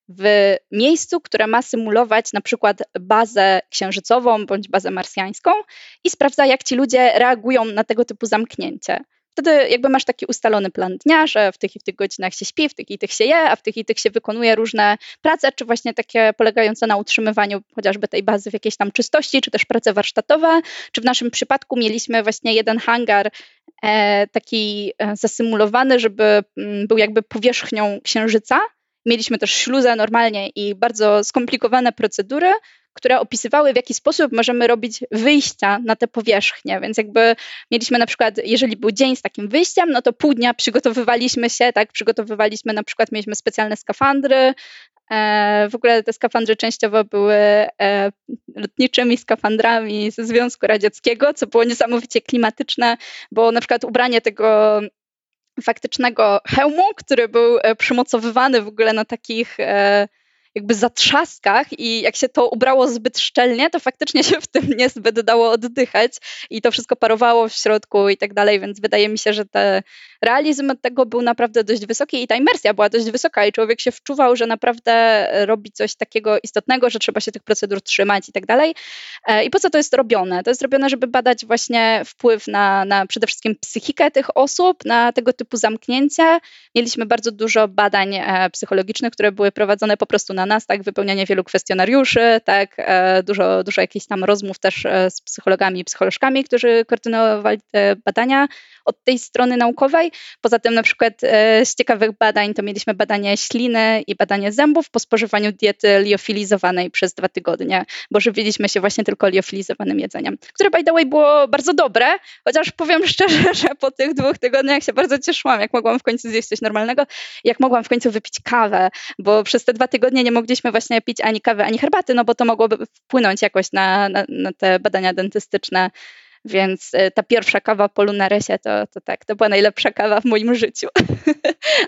w miejscu, które ma symulować na przykład bazę księżycową bądź bazę marsjańską i sprawdza, jak ci ludzie reagują na tego typu zamknięcie. Wtedy jakby masz taki ustalony plan dnia, że w tych i w tych godzinach się śpi, w tych i tych się je, a w tych i tych się wykonuje różne prace, czy właśnie takie polegające na utrzymywaniu chociażby tej bazy w jakiejś tam czystości, czy też prace warsztatowe, czy w naszym przypadku mieliśmy właśnie jeden hangar taki zasymulowany, żeby był jakby powierzchnią księżyca. Mieliśmy też śluzę normalnie i bardzo skomplikowane procedury, które opisywały, w jaki sposób możemy robić wyjścia na te powierzchnie. Więc jakby mieliśmy na przykład, jeżeli był dzień z takim wyjściem, no to pół dnia przygotowywaliśmy się, tak, przygotowywaliśmy na przykład, mieliśmy specjalne skafandry. W ogóle te skafandry częściowo były lotniczymi skafandrami ze Związku Radzieckiego, co było niesamowicie klimatyczne, bo na przykład ubranie tego faktycznego hełmu, który był przymocowywany w ogóle na takich jakby zatrzaskach i jak się to ubrało zbyt szczelnie, to faktycznie się w tym niezbyt dało oddychać i to wszystko parowało w środku i tak dalej, więc wydaje mi się, że ten realizm tego był naprawdę dość wysoki i ta imersja była dość wysoka i człowiek się wczuwał, że naprawdę robi coś takiego istotnego, że trzeba się tych procedur trzymać i tak dalej. I po co to jest robione? To jest robione, żeby badać właśnie wpływ na przede wszystkim psychikę tych osób, na tego typu zamknięcia. Mieliśmy bardzo dużo badań psychologicznych, które były prowadzone po prostu na nas, tak, wypełnianie wielu kwestionariuszy, tak, dużo jakichś tam rozmów też z psychologami i psycholożkami, którzy koordynowali te badania od tej strony naukowej. Poza tym na przykład z ciekawych badań to mieliśmy badanie śliny i badanie zębów po spożywaniu diety liofilizowanej przez 2 tygodnie, bo żywiliśmy się właśnie tylko liofilizowanym jedzeniem, które by the way było bardzo dobre, chociaż powiem szczerze, że po tych 2 tygodniach się bardzo cieszyłam, jak mogłam w końcu zjeść coś normalnego, jak mogłam w końcu wypić kawę, bo przez te 2 tygodnie nie mogliśmy właśnie pić ani kawy, ani herbaty, no bo to mogłoby wpłynąć jakoś na te badania dentystyczne. Więc ta pierwsza kawa po Lunaresie to była najlepsza kawa w moim życiu.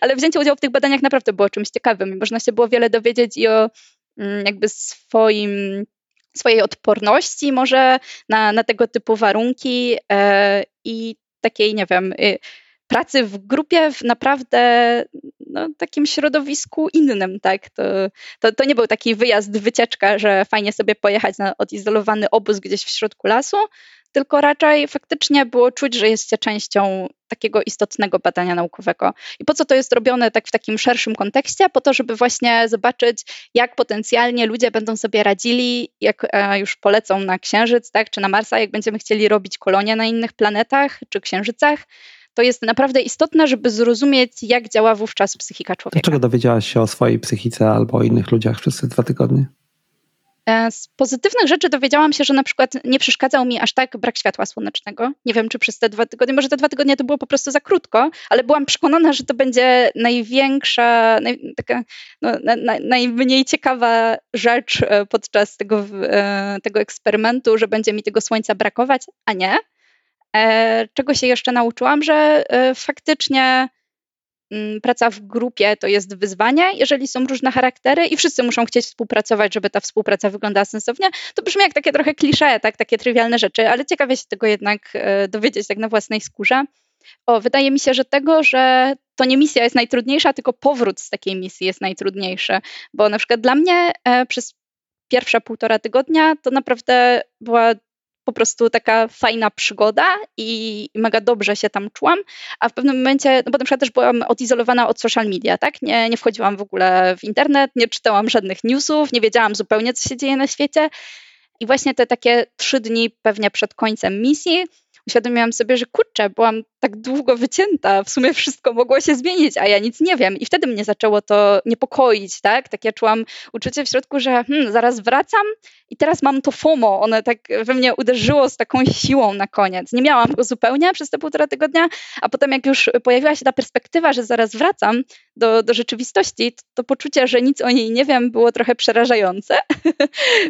Ale wzięcie udziału w tych badaniach naprawdę było czymś ciekawym i można się było wiele dowiedzieć i o jakby swojej odporności może na tego typu warunki i takiej, nie wiem, pracy w grupie w naprawdę no, takim środowisku innym, tak? To nie był taki wyjazd, wycieczka, że fajnie sobie pojechać na odizolowany obóz gdzieś w środku lasu, tylko raczej faktycznie było czuć, że jest się częścią takiego istotnego badania naukowego. I po co to jest robione tak w takim szerszym kontekście? Po to, żeby właśnie zobaczyć, jak potencjalnie ludzie będą sobie radzili, jak już polecą na Księżyc, tak, czy na Marsa, jak będziemy chcieli robić kolonie na innych planetach czy księżycach. To jest naprawdę istotne, żeby zrozumieć, jak działa wówczas psychika człowieka. Dlaczego dowiedziałaś się o swojej psychice albo o innych ludziach przez te 2 tygodnie? Z pozytywnych rzeczy dowiedziałam się, że na przykład nie przeszkadzał mi aż tak brak światła słonecznego. Nie wiem, czy przez te 2 tygodnie, może te 2 tygodnie to było po prostu za krótko, ale byłam przekonana, że to będzie największa, najmniej ciekawa rzecz podczas tego eksperymentu, że będzie mi tego słońca brakować, a nie. Czego się jeszcze nauczyłam, że faktycznie praca w grupie to jest wyzwanie, jeżeli są różne charaktery i wszyscy muszą chcieć współpracować, żeby ta współpraca wyglądała sensownie, to brzmi jak takie trochę klisze, tak? Takie trywialne rzeczy, ale ciekawie się tego jednak dowiedzieć tak na własnej skórze. Wydaje mi się, że to nie misja jest najtrudniejsza, tylko powrót z takiej misji jest najtrudniejszy, bo na przykład dla mnie przez pierwsze 1,5 tygodnia to naprawdę była po prostu taka fajna przygoda i mega dobrze się tam czułam, a w pewnym momencie, no bo na przykład też byłam odizolowana od social media, tak? Nie wchodziłam w ogóle w internet, nie czytałam żadnych newsów, nie wiedziałam zupełnie, co się dzieje na świecie i właśnie te takie 3 dni pewnie przed końcem misji uświadomiłam sobie, że kurczę, byłam tak długo wycięta, w sumie wszystko mogło się zmienić, a ja nic nie wiem. I wtedy mnie zaczęło to niepokoić, tak? Tak ja czułam uczucie w środku, że zaraz wracam i teraz mam to FOMO. Ono tak we mnie uderzyło z taką siłą na koniec. Nie miałam go zupełnie przez te 1,5 tygodnia, a potem jak już pojawiła się ta perspektywa, że zaraz wracam do rzeczywistości, to poczucie, że nic o niej nie wiem, było trochę przerażające.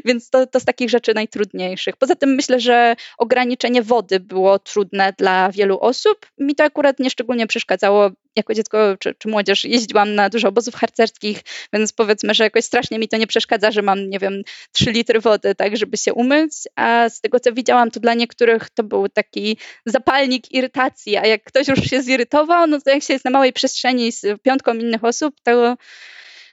Więc to z takich rzeczy najtrudniejszych. Poza tym myślę, że ograniczenie wody było trudne dla wielu osób. Mi to akurat nie szczególnie przeszkadzało. Jako dziecko czy młodzież jeździłam na dużo obozów harcerskich, więc powiedzmy, że jakoś strasznie mi to nie przeszkadza, że mam, nie wiem, 3 litry wody, tak, żeby się umyć, a z tego, co widziałam, to dla niektórych to był taki zapalnik irytacji, a jak ktoś już się zirytował, no to jak się jest na małej przestrzeni z 5 innych osób, to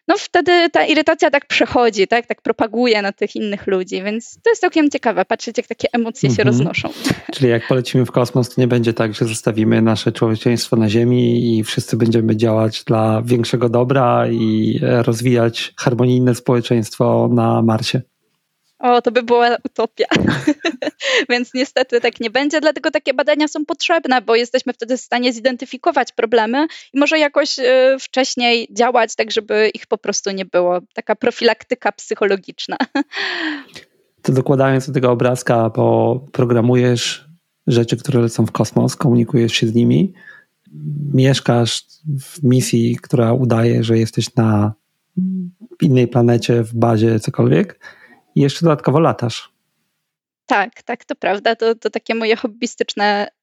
no wtedy ta irytacja tak przechodzi, tak propaguje na tych innych ludzi, więc to jest całkiem ciekawe, patrzeć, jak takie emocje się roznoszą. Czyli jak polecimy w kosmos, to nie będzie tak, że zostawimy nasze człowieczeństwo na Ziemi i wszyscy będziemy działać dla większego dobra i rozwijać harmonijne społeczeństwo na Marsie. O, to by była utopia. Więc niestety tak nie będzie, dlatego takie badania są potrzebne, bo jesteśmy wtedy w stanie zidentyfikować problemy i może jakoś wcześniej działać, tak żeby ich po prostu nie było. Taka profilaktyka psychologiczna. To dokładając do tego obrazka, bo programujesz rzeczy, które lecą w kosmos, komunikujesz się z nimi, mieszkasz w misji, która udaje, że jesteś na innej planecie, w bazie, cokolwiek, i jeszcze dodatkowo latasz. Tak, to prawda. To takie moje hobbystyczne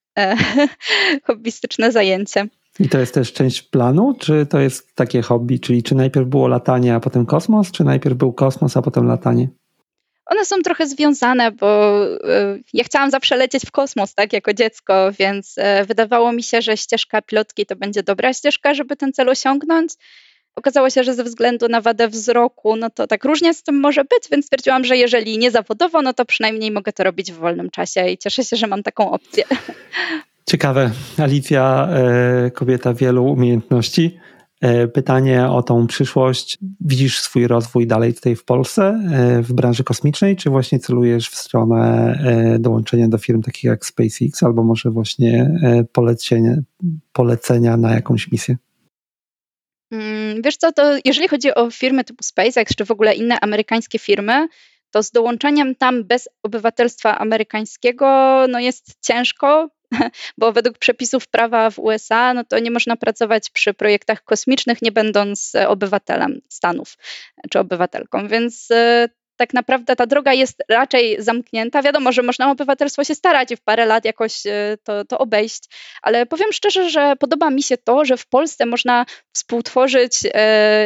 zajęcie. I to jest też część planu? Czy to jest takie hobby? Czyli czy najpierw było latanie, a potem kosmos? Czy najpierw był kosmos, a potem latanie? One są trochę związane, bo ja chciałam zawsze lecieć w kosmos, tak, jako dziecko, więc wydawało mi się, że ścieżka pilotki to będzie dobra ścieżka, żeby ten cel osiągnąć. Okazało się, że ze względu na wadę wzroku, no to tak różnie z tym może być, więc stwierdziłam, że jeżeli nie zawodowo, no to przynajmniej mogę to robić w wolnym czasie i cieszę się, że mam taką opcję. Ciekawe. Alicja, kobieta wielu umiejętności. Pytanie o tą przyszłość. Widzisz swój rozwój dalej tutaj w Polsce, w branży kosmicznej, czy właśnie celujesz w stronę dołączenia do firm takich jak SpaceX, albo może właśnie polecenia na jakąś misję? Wiesz co, to jeżeli chodzi o firmy typu SpaceX czy w ogóle inne amerykańskie firmy, to z dołączeniem tam bez obywatelstwa amerykańskiego no jest ciężko, bo według przepisów prawa w USA no to nie można pracować przy projektach kosmicznych, nie będąc obywatelem Stanów czy obywatelką, więc tak naprawdę ta droga jest raczej zamknięta. Wiadomo, że można o obywatelstwo się starać i w parę lat jakoś to obejść, ale powiem szczerze, że podoba mi się to, że w Polsce można współtworzyć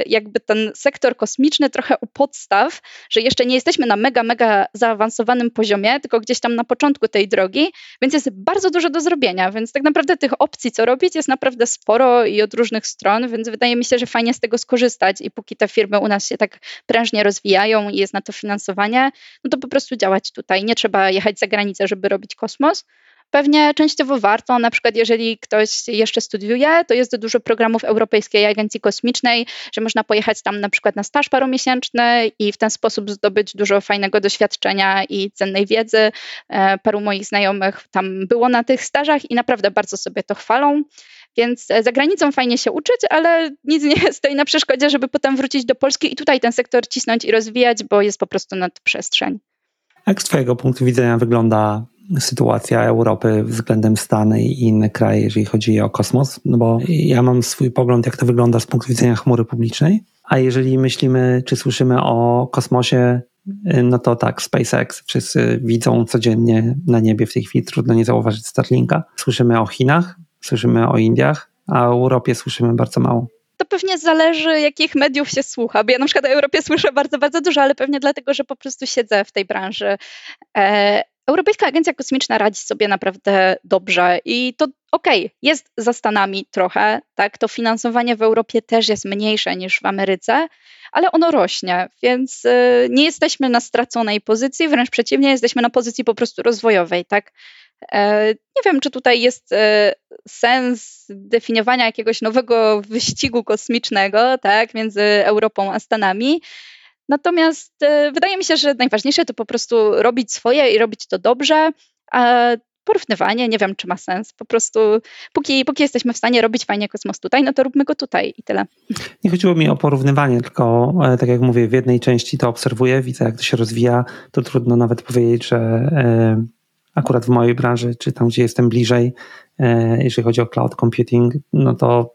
jakby ten sektor kosmiczny trochę u podstaw, że jeszcze nie jesteśmy na mega zaawansowanym poziomie, tylko gdzieś tam na początku tej drogi, więc jest bardzo dużo do zrobienia, więc tak naprawdę tych opcji, co robić, jest naprawdę sporo i od różnych stron, więc wydaje mi się, że fajnie z tego skorzystać i póki te firmy u nas się tak prężnie rozwijają i jest na to finansowanie, no to po prostu działać tutaj. Nie trzeba jechać za granicę, żeby robić kosmos. Pewnie częściowo warto, na przykład jeżeli ktoś jeszcze studiuje, to jest dużo programów Europejskiej Agencji Kosmicznej, że można pojechać tam na przykład na staż paromiesięczny i w ten sposób zdobyć dużo fajnego doświadczenia i cennej wiedzy. Paru moich znajomych tam było na tych stażach i naprawdę bardzo sobie to chwalą. Więc za granicą fajnie się uczyć, ale nic nie stoi na przeszkodzie, żeby potem wrócić do Polski i tutaj ten sektor cisnąć i rozwijać, bo jest po prostu nadprzestrzeń. Jak z twojego punktu widzenia wygląda sytuacja Europy względem Stanów i innych krajów, jeżeli chodzi o kosmos? No bo ja mam swój pogląd, jak to wygląda z punktu widzenia chmury publicznej, a jeżeli myślimy, czy słyszymy o kosmosie, no to tak, SpaceX, wszyscy widzą codziennie na niebie w tej chwili, trudno nie zauważyć Starlinka. Słyszymy o Chinach, słyszymy o Indiach, a o Europie słyszymy bardzo mało. To pewnie zależy, jakich mediów się słucha, bo ja na przykład o Europie słyszę bardzo dużo, ale pewnie dlatego, że po prostu siedzę w tej branży. Europejska Agencja Kosmiczna radzi sobie naprawdę dobrze i to okej, jest za Stanami trochę, tak? To finansowanie w Europie też jest mniejsze niż w Ameryce, ale ono rośnie, więc nie jesteśmy na straconej pozycji, wręcz przeciwnie, jesteśmy na pozycji po prostu rozwojowej, tak? Nie wiem, czy tutaj jest sens definiowania jakiegoś nowego wyścigu kosmicznego, tak, między Europą a Stanami. Natomiast wydaje mi się, że najważniejsze to po prostu robić swoje i robić to dobrze, a porównywanie, nie wiem, czy ma sens. Po prostu póki jesteśmy w stanie robić fajnie kosmos tutaj, no to róbmy go tutaj i tyle. Nie chodziło mi o porównywanie, tylko tak jak mówię, w jednej części to obserwuję, widzę jak to się rozwija, to trudno nawet powiedzieć, że akurat w mojej branży, czy tam, gdzie jestem bliżej, jeżeli chodzi o cloud computing, no to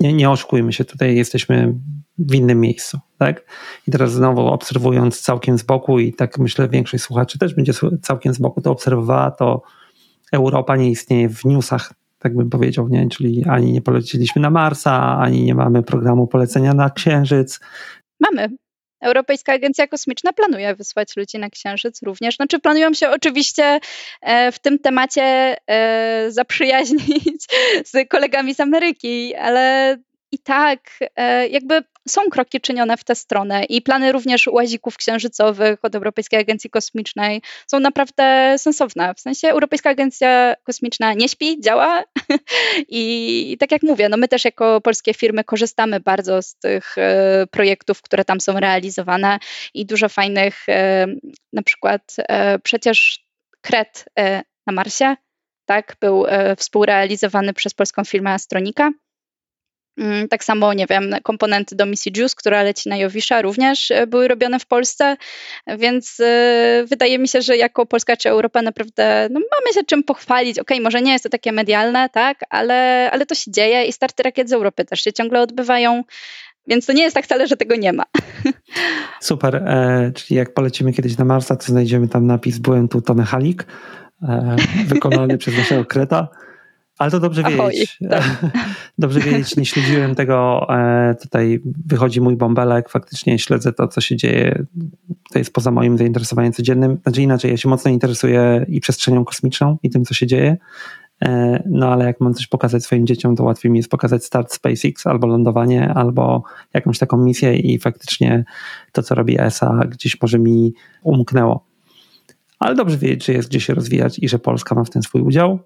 nie oszukujmy się, tutaj jesteśmy w innym miejscu, tak? I teraz znowu obserwując całkiem z boku i tak myślę, większość słuchaczy też będzie całkiem z boku to obserwowała, to Europa nie istnieje w newsach, tak bym powiedział, nie? Czyli ani nie poleciliśmy na Marsa, ani nie mamy programu polecenia na Księżyc. Mamy. Europejska Agencja Kosmiczna planuje wysłać ludzi na Księżyc również. Znaczy planują się oczywiście w tym temacie zaprzyjaźnić z kolegami z Ameryki, ale i tak jakby są kroki czynione w tę stronę i plany również łazików księżycowych od Europejskiej Agencji Kosmicznej są naprawdę sensowne. W sensie Europejska Agencja Kosmiczna nie śpi, działa i tak jak mówię, no my też jako polskie firmy korzystamy bardzo z tych projektów, które tam są realizowane i dużo fajnych, na przykład przecież kret na Marsie, tak, był współrealizowany przez polską firmę Astronika. Tak samo, nie wiem, komponenty do misji Juice, która leci na Jowisza, również były robione w Polsce, więc wydaje mi się, że jako Polska czy Europa naprawdę no, mamy się czym pochwalić. Okej, może nie jest to takie medialne, tak, ale to się dzieje i starty rakiet z Europy też się ciągle odbywają, więc to nie jest tak wcale, że tego nie ma. Super, czyli jak polecimy kiedyś na Marsa, to znajdziemy tam napis byłem tu Tomek Halik, wykonany przez naszego kreta. Ale to dobrze wiedzieć. Ahoj, tak. Dobrze wiedzieć, nie śledziłem tego. Tutaj wychodzi mój bąbelek, faktycznie śledzę to, co się dzieje. To jest poza moim zainteresowaniem codziennym. Znaczy inaczej, ja się mocno interesuję i przestrzenią kosmiczną i tym, co się dzieje. No ale jak mam coś pokazać swoim dzieciom, to łatwiej mi jest pokazać start SpaceX albo lądowanie, albo jakąś taką misję i faktycznie to, co robi ESA, gdzieś może mi umknęło. Ale dobrze wiedzieć, że jest gdzie się rozwijać i że Polska ma w tym swój udział.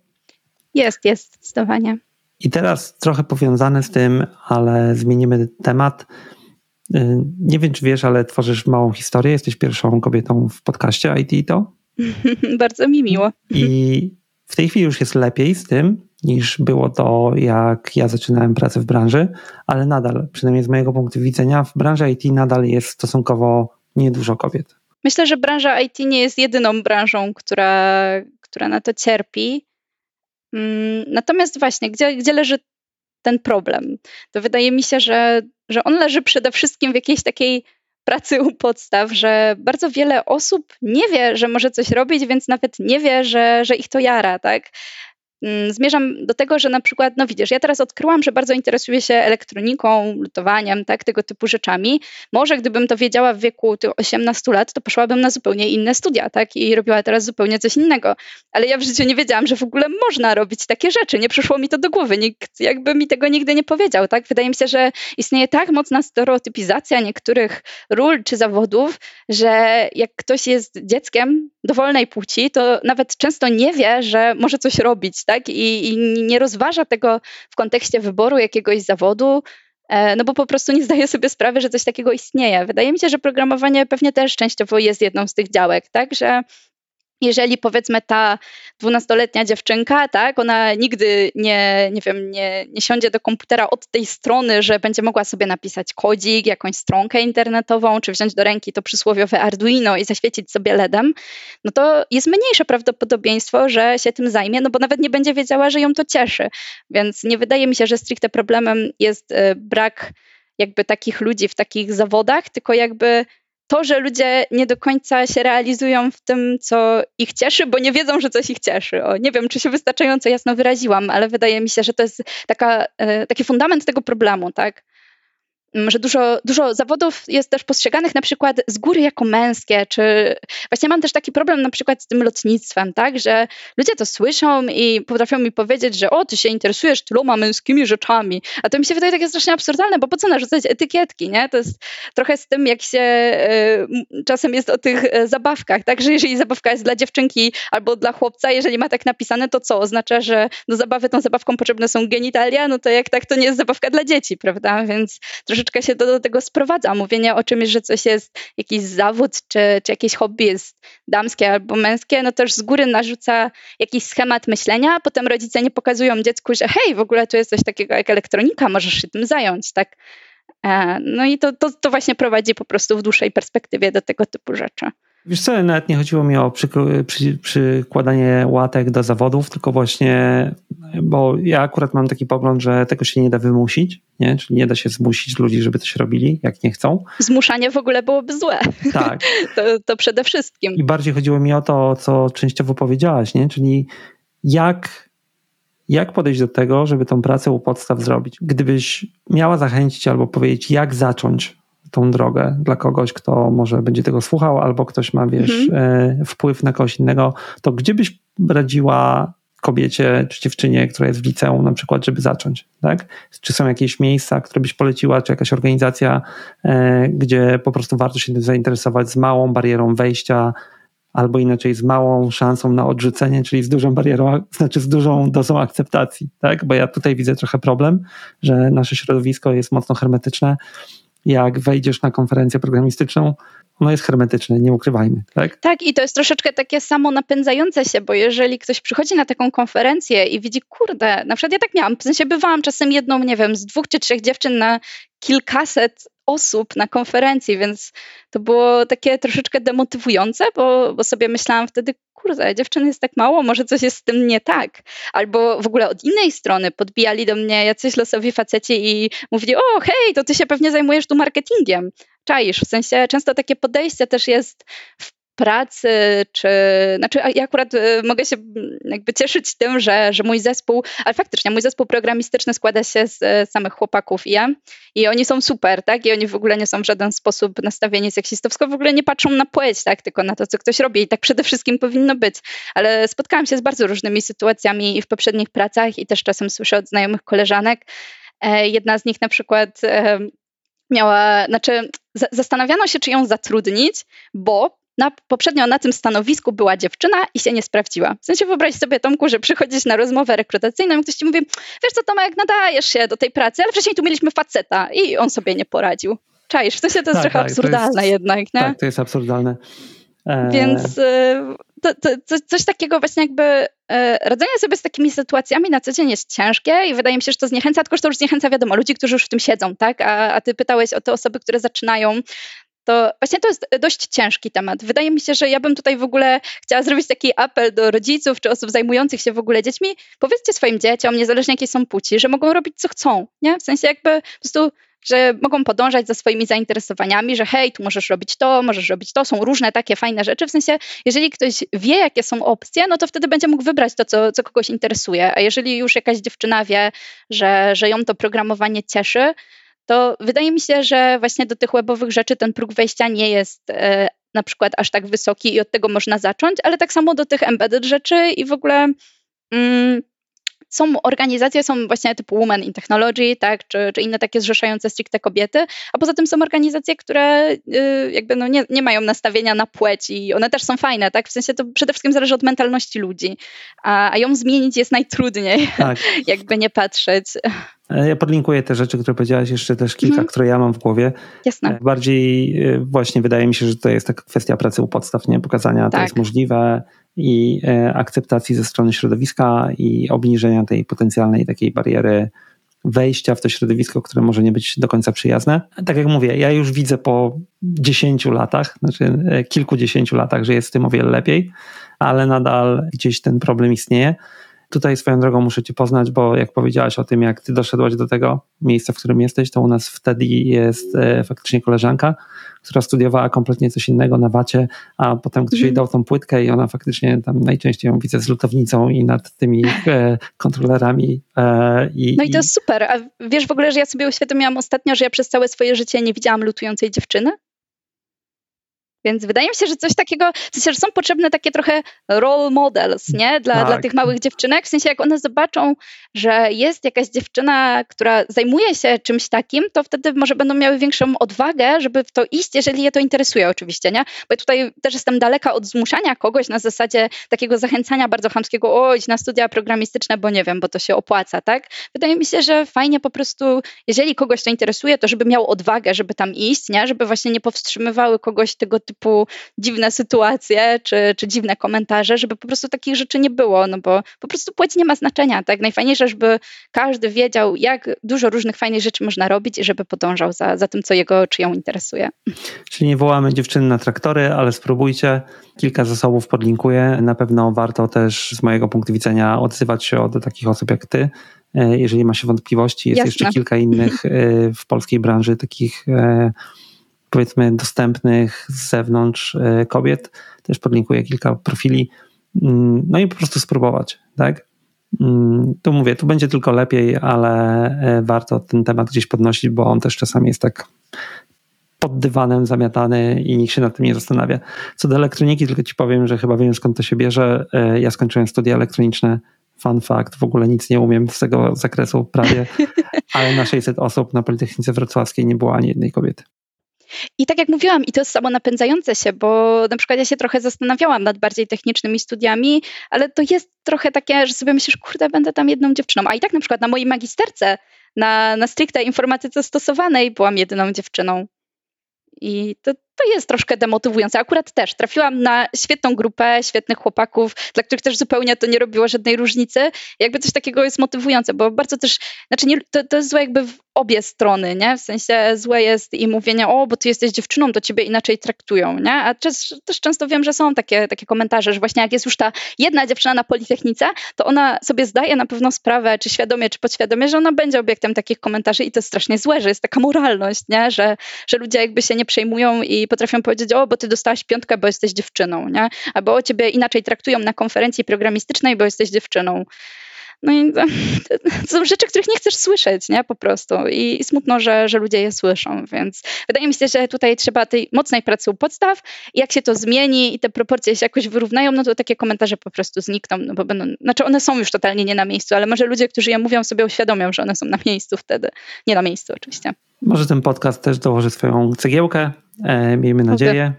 Jest, zdecydowanie. I teraz trochę powiązane z tym, ale zmienimy temat. Nie wiem, czy wiesz, ale tworzysz małą historię. Jesteś pierwszą kobietą w podcaście IT to. Bardzo mi miło. I w tej chwili już jest lepiej z tym, niż było to, jak ja zaczynałem pracę w branży, ale nadal, przynajmniej z mojego punktu widzenia, w branży IT nadal jest stosunkowo niedużo kobiet. Myślę, że branża IT nie jest jedyną branżą, która na to cierpi. Natomiast właśnie, gdzie leży ten problem? To wydaje mi się, że on leży przede wszystkim w jakiejś takiej pracy u podstaw, że bardzo wiele osób nie wie, że może coś robić, więc nawet nie wie, że ich to jara, tak? Zmierzam do tego, że na przykład, no widzisz, ja teraz odkryłam, że bardzo interesuję się elektroniką, lutowaniem, tak, tego typu rzeczami. Może gdybym to wiedziała w wieku 18 lat, to poszłabym na zupełnie inne studia, tak, i robiła teraz zupełnie coś innego. Ale ja w życiu nie wiedziałam, że w ogóle można robić takie rzeczy. Nie przyszło mi to do głowy. Nikt jakby mi tego nigdy nie powiedział, tak. Wydaje mi się, że istnieje tak mocna stereotypizacja niektórych ról czy zawodów, że jak ktoś jest dzieckiem dowolnej płci, to nawet często nie wie, że może coś robić, tak? I nie rozważa tego w kontekście wyboru jakiegoś zawodu, no bo po prostu nie zdaje sobie sprawy, że coś takiego istnieje. Wydaje mi się, że programowanie pewnie też częściowo jest jedną z tych działek, tak? Że jeżeli powiedzmy ta 12-letnia dziewczynka, tak, ona nigdy nie siądzie do komputera od tej strony, że będzie mogła sobie napisać kodzik, jakąś stronkę internetową, czy wziąć do ręki to przysłowiowe Arduino i zaświecić sobie LEDem, no to jest mniejsze prawdopodobieństwo, że się tym zajmie, no bo nawet nie będzie wiedziała, że ją to cieszy. Więc nie wydaje mi się, że stricte problemem jest brak jakby takich ludzi w takich zawodach, tylko jakby to, że ludzie nie do końca się realizują w tym, co ich cieszy, bo nie wiedzą, że coś ich cieszy. Nie wiem, czy się wystarczająco jasno wyraziłam, ale wydaje mi się, że to jest taki fundament tego problemu, tak? Że dużo zawodów jest też postrzeganych na przykład z góry jako męskie, czy właśnie mam też taki problem na przykład z tym lotnictwem, tak, że ludzie to słyszą i potrafią mi powiedzieć, że ty się interesujesz tyloma męskimi rzeczami, a to mi się wydaje takie strasznie absurdalne, bo po co narzucać etykietki, nie? To jest trochę z tym, jak się czasem jest o tych zabawkach, tak, że jeżeli zabawka jest dla dziewczynki albo dla chłopca, jeżeli ma tak napisane, to co? Oznacza, że do zabawy tą zabawką potrzebne są genitalia, no to jak tak, to nie jest zabawka dla dzieci, prawda? Więc troszeczkę się do tego sprowadza. Mówienie o czymś, że coś jest jakiś zawód czy jakieś hobby jest damskie albo męskie, no też z góry narzuca jakiś schemat myślenia, a potem rodzice nie pokazują dziecku, że hej, w ogóle tu jest coś takiego jak elektronika, możesz się tym zająć, tak? No i to właśnie prowadzi po prostu w dłuższej perspektywie do tego typu rzeczy. Wiesz co, nawet nie chodziło mi o przykładanie łatek do zawodów, tylko właśnie, bo ja akurat mam taki pogląd, że tego się nie da wymusić, nie? Czyli nie da się zmusić ludzi, żeby coś robili, jak nie chcą. Zmuszanie w ogóle byłoby złe. Tak. To przede wszystkim. I bardziej chodziło mi o to, co częściowo powiedziałaś, nie? Czyli jak podejść do tego, żeby tą pracę u podstaw zrobić? Gdybyś miała zachęcić albo powiedzieć, jak zacząć tą drogę dla kogoś, kto może będzie tego słuchał, albo ktoś ma, wpływ na kogoś innego, to gdzie byś radziła kobiecie czy dziewczynie, która jest w liceum na przykład, żeby zacząć, tak? Czy są jakieś miejsca, które byś poleciła, czy jakaś organizacja, gdzie po prostu warto się tym zainteresować z małą barierą wejścia, albo inaczej z małą szansą na odrzucenie, czyli z dużą barierą, znaczy z dużą dozą akceptacji, tak? Bo ja tutaj widzę trochę problem, że nasze środowisko jest mocno hermetyczne. Jak wejdziesz na konferencję programistyczną, ono jest hermetyczne, nie ukrywajmy, tak? Tak, i to jest troszeczkę takie samo napędzające się, bo jeżeli ktoś przychodzi na taką konferencję i widzi, kurde, na przykład ja tak miałam, w sensie bywałam czasem jedną, nie wiem, z 2 czy 3 dziewczyn na kilkaset osób na konferencji, więc to było takie troszeczkę demotywujące, bo sobie myślałam wtedy, kurde, dziewczyn jest tak mało, może coś jest z tym nie tak. Albo w ogóle od innej strony podbijali do mnie jacyś losowi faceci i mówili, o hej, to ty się pewnie zajmujesz tu marketingiem, czaisz. W sensie często takie podejście też jest w pracy, czy znaczy ja akurat mogę się jakby cieszyć tym, że mój zespół, ale faktycznie mój zespół programistyczny składa się z samych chłopaków i ja i oni są super, tak, i oni w ogóle nie są w żaden sposób nastawieni seksistowsko, w ogóle nie patrzą na płeć, tak, tylko na to, co ktoś robi i tak przede wszystkim powinno być, ale spotkałam się z bardzo różnymi sytuacjami i w poprzednich pracach i też czasem słyszę od znajomych koleżanek, jedna z nich na przykład zastanawiano się, czy ją zatrudnić, bo poprzednio na tym stanowisku była dziewczyna i się nie sprawdziła. W sensie wyobraź sobie, Tomku, że przychodzisz na rozmowę rekrutacyjną i ktoś ci mówi, wiesz co, Tomek, nadajesz się do tej pracy, ale wcześniej tu mieliśmy faceta i on sobie nie poradził. Czaisz, w sensie to jest trochę absurdalne to jest, jednak, nie? Tak, to jest absurdalne. Więc coś takiego właśnie jakby radzenie sobie z takimi sytuacjami na co dzień jest ciężkie i wydaje mi się, że to zniechęca, tylko że to już zniechęca, wiadomo, ludzi, którzy już w tym siedzą, tak? A ty pytałeś o te osoby, które zaczynają. to właśnie to jest dość ciężki temat. Wydaje mi się, że ja bym tutaj w ogóle chciała zrobić taki apel do rodziców czy osób zajmujących się w ogóle dziećmi. Powiedzcie swoim dzieciom, niezależnie jakie są płci, że mogą robić co chcą, nie? W sensie jakby po prostu, że mogą podążać za swoimi zainteresowaniami, że hej, tu możesz robić to, są różne takie fajne rzeczy, w sensie jeżeli ktoś wie, jakie są opcje, no to wtedy będzie mógł wybrać to, co kogoś interesuje, a jeżeli już jakaś dziewczyna wie, że ją to programowanie cieszy, to wydaje mi się, że właśnie do tych webowych rzeczy ten próg wejścia nie jest na przykład aż tak wysoki i od tego można zacząć, ale tak samo do tych embedded rzeczy i w ogóle... Są organizacje, są właśnie typu Women in Technology, tak, czy inne takie zrzeszające stricte kobiety, a poza tym są organizacje, które jakby no nie mają nastawienia na płeć i one też są fajne, tak, w sensie to przede wszystkim zależy od mentalności ludzi, a ją zmienić jest najtrudniej, tak. Jakby nie patrzeć. Ja podlinkuję te rzeczy, które powiedziałaś, jeszcze też kilka, które ja mam w głowie. Jasne. Bardziej właśnie wydaje mi się, że to jest taka kwestia pracy u podstaw, nie? Pokazania, tak. To jest możliwe i akceptacji ze strony środowiska i obniżenia tej potencjalnej takiej bariery wejścia w to środowisko, które może nie być do końca przyjazne. Tak jak mówię, ja już widzę po 10 latach, znaczy kilkudziesięciu latach, że jest w tym o wiele lepiej, ale nadal gdzieś ten problem istnieje. Tutaj swoją drogą muszę cię poznać, bo jak powiedziałaś o tym, jak ty doszedłaś do tego miejsca, w którym jesteś, to u nas wtedy jest faktycznie koleżanka, która studiowała kompletnie coś innego na Wacie, a potem ktoś jej dał tą płytkę i ona faktycznie tam najczęściej ją widzę z lutownicą i nad tymi kontrolerami. No i to jest super. A wiesz w ogóle, że ja sobie uświadomiłam ostatnio, że ja przez całe swoje życie nie widziałam lutującej dziewczyny? Więc wydaje mi się, że coś takiego, w sensie, że są potrzebne takie trochę role models, nie? Dla tych małych dziewczynek, w sensie jak one zobaczą, że jest jakaś dziewczyna, która zajmuje się czymś takim, to wtedy może będą miały większą odwagę, żeby w to iść, jeżeli je to interesuje oczywiście, nie? Bo ja tutaj też jestem daleka od zmuszania kogoś na zasadzie takiego zachęcania bardzo chamskiego, idź na studia programistyczne, bo nie wiem, bo to się opłaca, tak? Wydaje mi się, że fajnie po prostu, jeżeli kogoś to interesuje, to żeby miał odwagę, żeby tam iść, nie? Żeby właśnie nie powstrzymywały kogoś tego typu dziwne sytuacje czy dziwne komentarze, żeby po prostu takich rzeczy nie było, no bo po prostu płeć nie ma znaczenia, tak? Najfajniejsze, żeby każdy wiedział, jak dużo różnych fajnych rzeczy można robić i żeby podążał za tym, co jego czy ją interesuje. Czyli nie wołamy dziewczyn na traktory, ale spróbujcie. Kilka zasobów podlinkuję. Na pewno warto też z mojego punktu widzenia odzywać się do takich osób jak ty, jeżeli ma się wątpliwości. Jest jeszcze kilka innych w polskiej branży takich powiedzmy dostępnych z zewnątrz kobiet. Też podlinkuję kilka profili. No i po prostu spróbować, tak? Tu mówię, tu będzie tylko lepiej, ale warto ten temat gdzieś podnosić, bo on też czasami jest tak pod dywanem zamiatany i nikt się nad tym nie zastanawia. Co do elektroniki, tylko ci powiem, że chyba wiem, skąd to się bierze. Ja skończyłem studia elektroniczne. Fun fact, w ogóle nic nie umiem z tego zakresu prawie, ale na 600 osób na Politechnice Wrocławskiej nie było ani jednej kobiety. I tak jak mówiłam, i to jest samonapędzające się, bo na przykład ja się trochę zastanawiałam nad bardziej technicznymi studiami, ale to jest trochę takie, że sobie myślisz, kurde, będę tam jedną dziewczyną. A i tak na przykład na mojej magisterce, na stricte informatyce stosowanej byłam jedyną dziewczyną. I to jest troszkę demotywujące. Akurat też trafiłam na świetną grupę, świetnych chłopaków, dla których też zupełnie to nie robiło żadnej różnicy. Jakby coś takiego jest motywujące, bo bardzo też, znaczy nie, to jest złe jakby w obie strony, nie? W sensie złe jest i mówienie, bo ty jesteś dziewczyną, to ciebie inaczej traktują, nie? A też często wiem, że są takie komentarze, że właśnie jak jest już ta jedna dziewczyna na Politechnice, to ona sobie zdaje na pewno sprawę, czy świadomie, czy podświadomie, że ona będzie obiektem takich komentarzy i to jest strasznie złe, że jest taka moralność, nie? Że ludzie jakby się nie przejmują i potrafią powiedzieć, bo ty dostałaś 5, bo jesteś dziewczyną, nie? Albo ciebie inaczej traktują na konferencji programistycznej, bo jesteś dziewczyną. No i to są rzeczy, których nie chcesz słyszeć, nie? Po prostu. I smutno, że ludzie je słyszą, więc wydaje mi się, że tutaj trzeba tej mocnej pracy u podstaw i jak się to zmieni i te proporcje się jakoś wyrównają, no to takie komentarze po prostu znikną, no bo będą, znaczy one są już totalnie nie na miejscu, ale może ludzie, którzy je mówią, sobie uświadomią, że one są na miejscu wtedy. Nie na miejscu oczywiście. Może ten podcast też dołoży swoją cegiełkę, miejmy nadzieję.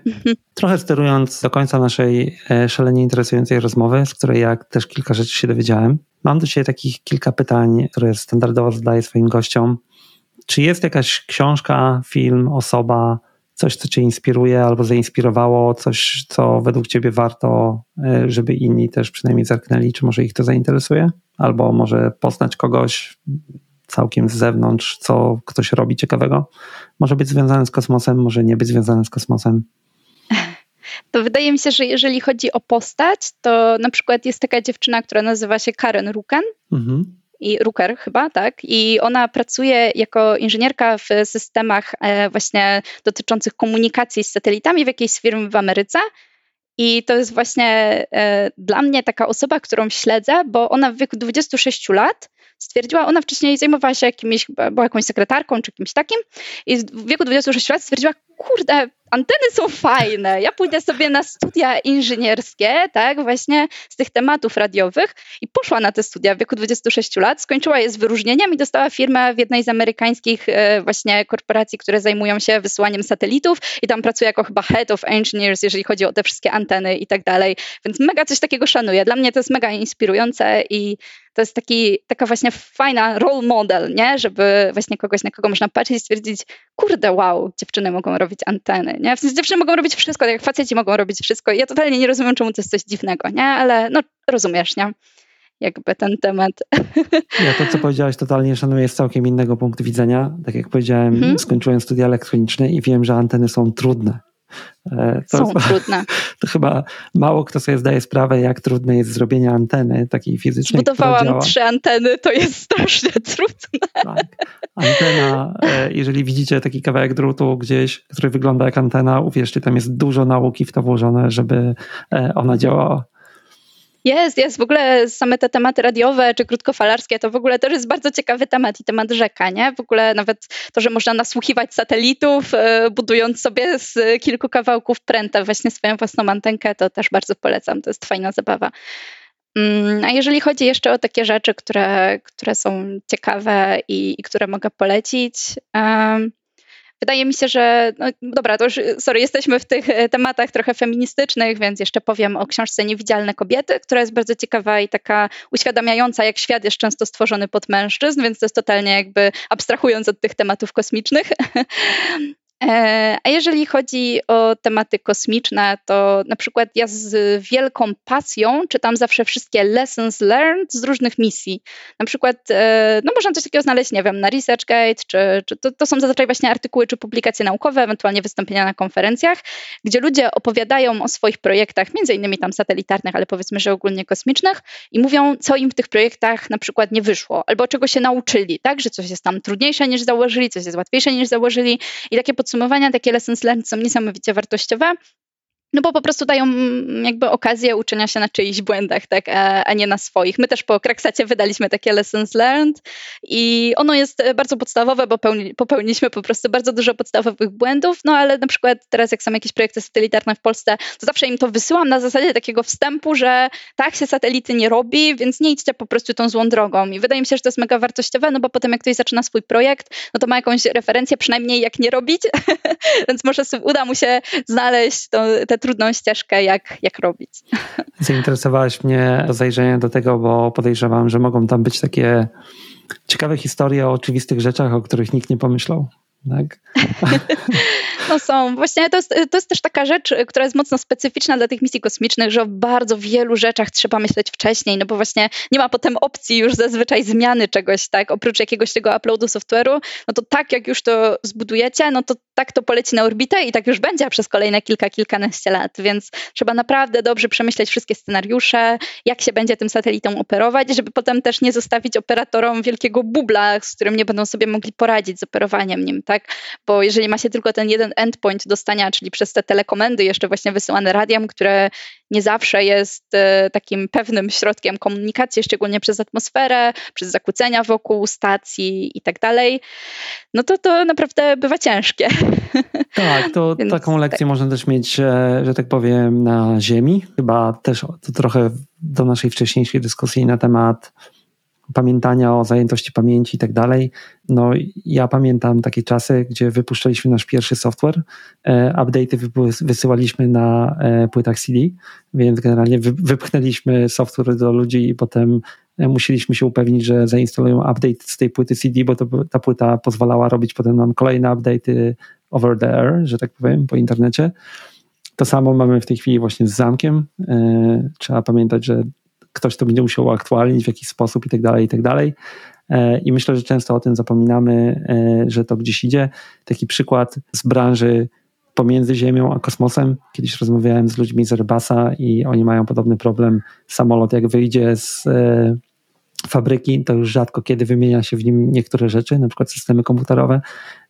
Trochę sterując do końca naszej szalenie interesującej rozmowy, z której ja też kilka rzeczy się dowiedziałem. Mam do ciebie takich kilka pytań, które standardowo zadaję swoim gościom. Czy jest jakaś książka, film, osoba, coś, co cię inspiruje albo zainspirowało, coś, co według ciebie warto, żeby inni też przynajmniej zerknęli, czy może ich to zainteresuje? Albo może poznać kogoś, całkiem z zewnątrz, co ktoś robi ciekawego. Może być związane z kosmosem, może nie być związane z kosmosem. To wydaje mi się, że jeżeli chodzi o postać, to na przykład jest taka dziewczyna, która nazywa się Karen Ruken. Mhm. I Ruker chyba, tak? I ona pracuje jako inżynierka w systemach właśnie dotyczących komunikacji z satelitami w jakiejś firmie w Ameryce. I to jest właśnie dla mnie taka osoba, którą śledzę, bo ona w wieku 26 lat stwierdziła, ona wcześniej zajmowała się jakimiś, była jakąś sekretarką czy kimś takim i w wieku 26 lat stwierdziła, kurde, anteny są fajne, ja pójdę sobie na studia inżynierskie, tak, właśnie z tych tematów radiowych i poszła na te studia w wieku 26 lat, skończyła je z wyróżnieniem i dostała firmę w jednej z amerykańskich właśnie korporacji, które zajmują się wysyłaniem satelitów i tam pracuje jako chyba head of engineers, jeżeli chodzi o te wszystkie anteny i tak dalej, więc mega coś takiego szanuję, dla mnie to jest mega inspirujące i to jest taka właśnie fajna role model, nie? Żeby właśnie kogoś, na kogo można patrzeć i stwierdzić, kurde, wow, dziewczyny mogą robić anteny, nie? W sensie dziewczyny mogą robić wszystko, tak jak faceci mogą robić wszystko. Ja totalnie nie rozumiem, czemu to jest coś dziwnego, nie? Ale no, rozumiesz, nie? Jakby ten temat. Ja to, co powiedziałaś, totalnie szanuję z całkiem innego punktu widzenia. Tak jak powiedziałem, skończyłem studia elektroniczne i wiem, że anteny są trudne. Trudne. To chyba mało kto sobie zdaje sprawę, jak trudne jest zrobienie anteny takiej fizycznej. Zbudowałam 3 anteny, to jest strasznie trudne. Tak. Antena, jeżeli widzicie taki kawałek drutu gdzieś, który wygląda jak antena, uwierzcie, tam jest dużo nauki w to włożone, żeby ona działała. Jest. W ogóle same te tematy radiowe czy krótkofalarskie to w ogóle też jest bardzo ciekawy temat i temat rzeka, nie? W ogóle nawet to, że można nasłuchiwać satelitów, budując sobie z kilku kawałków pręta właśnie swoją własną antenkę, to też bardzo polecam, to jest fajna zabawa. A jeżeli chodzi jeszcze o takie rzeczy, które są ciekawe i które mogę polecić... Wydaje mi się, że, no dobra, to już, jesteśmy w tych tematach trochę feministycznych, więc jeszcze powiem o książce Niewidzialne kobiety, która jest bardzo ciekawa i taka uświadamiająca, jak świat jest często stworzony pod mężczyzn, więc to jest totalnie jakby abstrahując od tych tematów kosmicznych. A jeżeli chodzi o tematy kosmiczne, to na przykład ja z wielką pasją czytam zawsze wszystkie lessons learned z różnych misji. Na przykład, no można coś takiego znaleźć, nie wiem, na ResearchGate, czy to są zazwyczaj właśnie artykuły czy publikacje naukowe, ewentualnie wystąpienia na konferencjach, gdzie ludzie opowiadają o swoich projektach, między innymi tam satelitarnych, ale powiedzmy, że ogólnie kosmicznych i mówią, co im w tych projektach na przykład nie wyszło, albo czego się nauczyli, tak, że coś jest tam trudniejsze niż założyli, coś jest łatwiejsze niż założyli i takie podsumowania, takie lessons learned są niesamowicie wartościowe, no bo po prostu dają jakby okazję uczenia się na czyichś błędach, tak, a nie na swoich. My też po Kraksacie wydaliśmy takie lessons learned i ono jest bardzo podstawowe, bo popełniliśmy po prostu bardzo dużo podstawowych błędów, no ale na przykład teraz jak są jakieś projekty satelitarne w Polsce, to zawsze im to wysyłam na zasadzie takiego wstępu, że tak się satelity nie robi, więc nie idźcie po prostu tą złą drogą i wydaje mi się, że to jest mega wartościowe, no bo potem jak ktoś zaczyna swój projekt, no to ma jakąś referencję, przynajmniej jak nie robić, więc może uda mu się znaleźć tę trudną ścieżkę, jak robić. Zainteresowałaś mnie zajrzenie do tego, bo podejrzewam, że mogą tam być takie ciekawe historie o oczywistych rzeczach, o których nikt nie pomyślał. Tak? No są. Właśnie to jest też taka rzecz, która jest mocno specyficzna dla tych misji kosmicznych, że o bardzo wielu rzeczach trzeba myśleć wcześniej, no bo właśnie nie ma potem opcji już zazwyczaj zmiany czegoś, tak, oprócz jakiegoś tego uploadu software'u, no to tak jak już to zbudujecie, no to tak to poleci na orbitę i tak już będzie przez kolejne kilkanaście lat, więc trzeba naprawdę dobrze przemyśleć wszystkie scenariusze, jak się będzie tym satelitom operować, żeby potem też nie zostawić operatorom wielkiego bubla, z którym nie będą sobie mogli poradzić z operowaniem nim, tak, bo jeżeli ma się tylko ten jeden endpoint dostania, czyli przez te telekomendy jeszcze właśnie wysyłane radiem, które nie zawsze jest takim pewnym środkiem komunikacji, szczególnie przez atmosferę, przez zakłócenia wokół stacji i tak dalej, no to naprawdę bywa ciężkie. Tak, to więc taką lekcję można też mieć, że tak powiem, na Ziemi. Chyba też to trochę do naszej wcześniejszej dyskusji na temat pamiętania o zajętości pamięci i tak dalej. No ja pamiętam takie czasy, gdzie wypuszczaliśmy nasz pierwszy software, update'y wysyłaliśmy na płytach CD, więc generalnie wypchnęliśmy software do ludzi i potem musieliśmy się upewnić, że zainstalują update z tej płyty CD, bo ta płyta pozwalała robić potem nam kolejne update'y over the air, że tak powiem, po internecie. To samo mamy w tej chwili właśnie z zamkiem. Trzeba pamiętać, że ktoś to będzie musiał uaktualnić w jakiś sposób i tak dalej, i tak dalej. I myślę, że często o tym zapominamy, że to gdzieś idzie. Taki przykład z branży pomiędzy Ziemią a kosmosem. Kiedyś rozmawiałem z ludźmi z Airbusa i oni mają podobny problem. Samolot jak wyjdzie z fabryki, to już rzadko kiedy wymienia się w nim niektóre rzeczy, na przykład systemy komputerowe,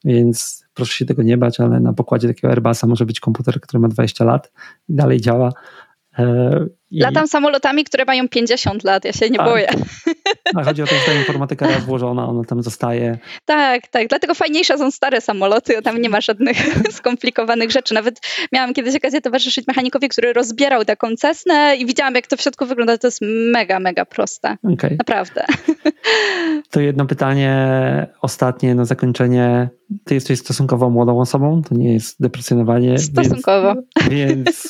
więc proszę się tego nie bać, ale na pokładzie takiego Airbusa może być komputer, który ma 20 lat i dalej działa. Latam samolotami, które mają 50 lat, ja się nie boję. A chodzi o to, że ta informatyka raz włożona, ona tam zostaje. Tak, dlatego fajniejsze są stare samoloty, tam nie ma żadnych skomplikowanych rzeczy. Nawet miałam kiedyś okazję towarzyszyć mechanikowi, który rozbierał taką Cessnę i widziałam, jak to w środku wygląda, to jest mega, mega proste. Okay. Naprawdę. To jedno pytanie ostatnie na zakończenie. Ty jesteś stosunkowo młodą osobą, to nie jest deprecjonowanie. Stosunkowo. Więc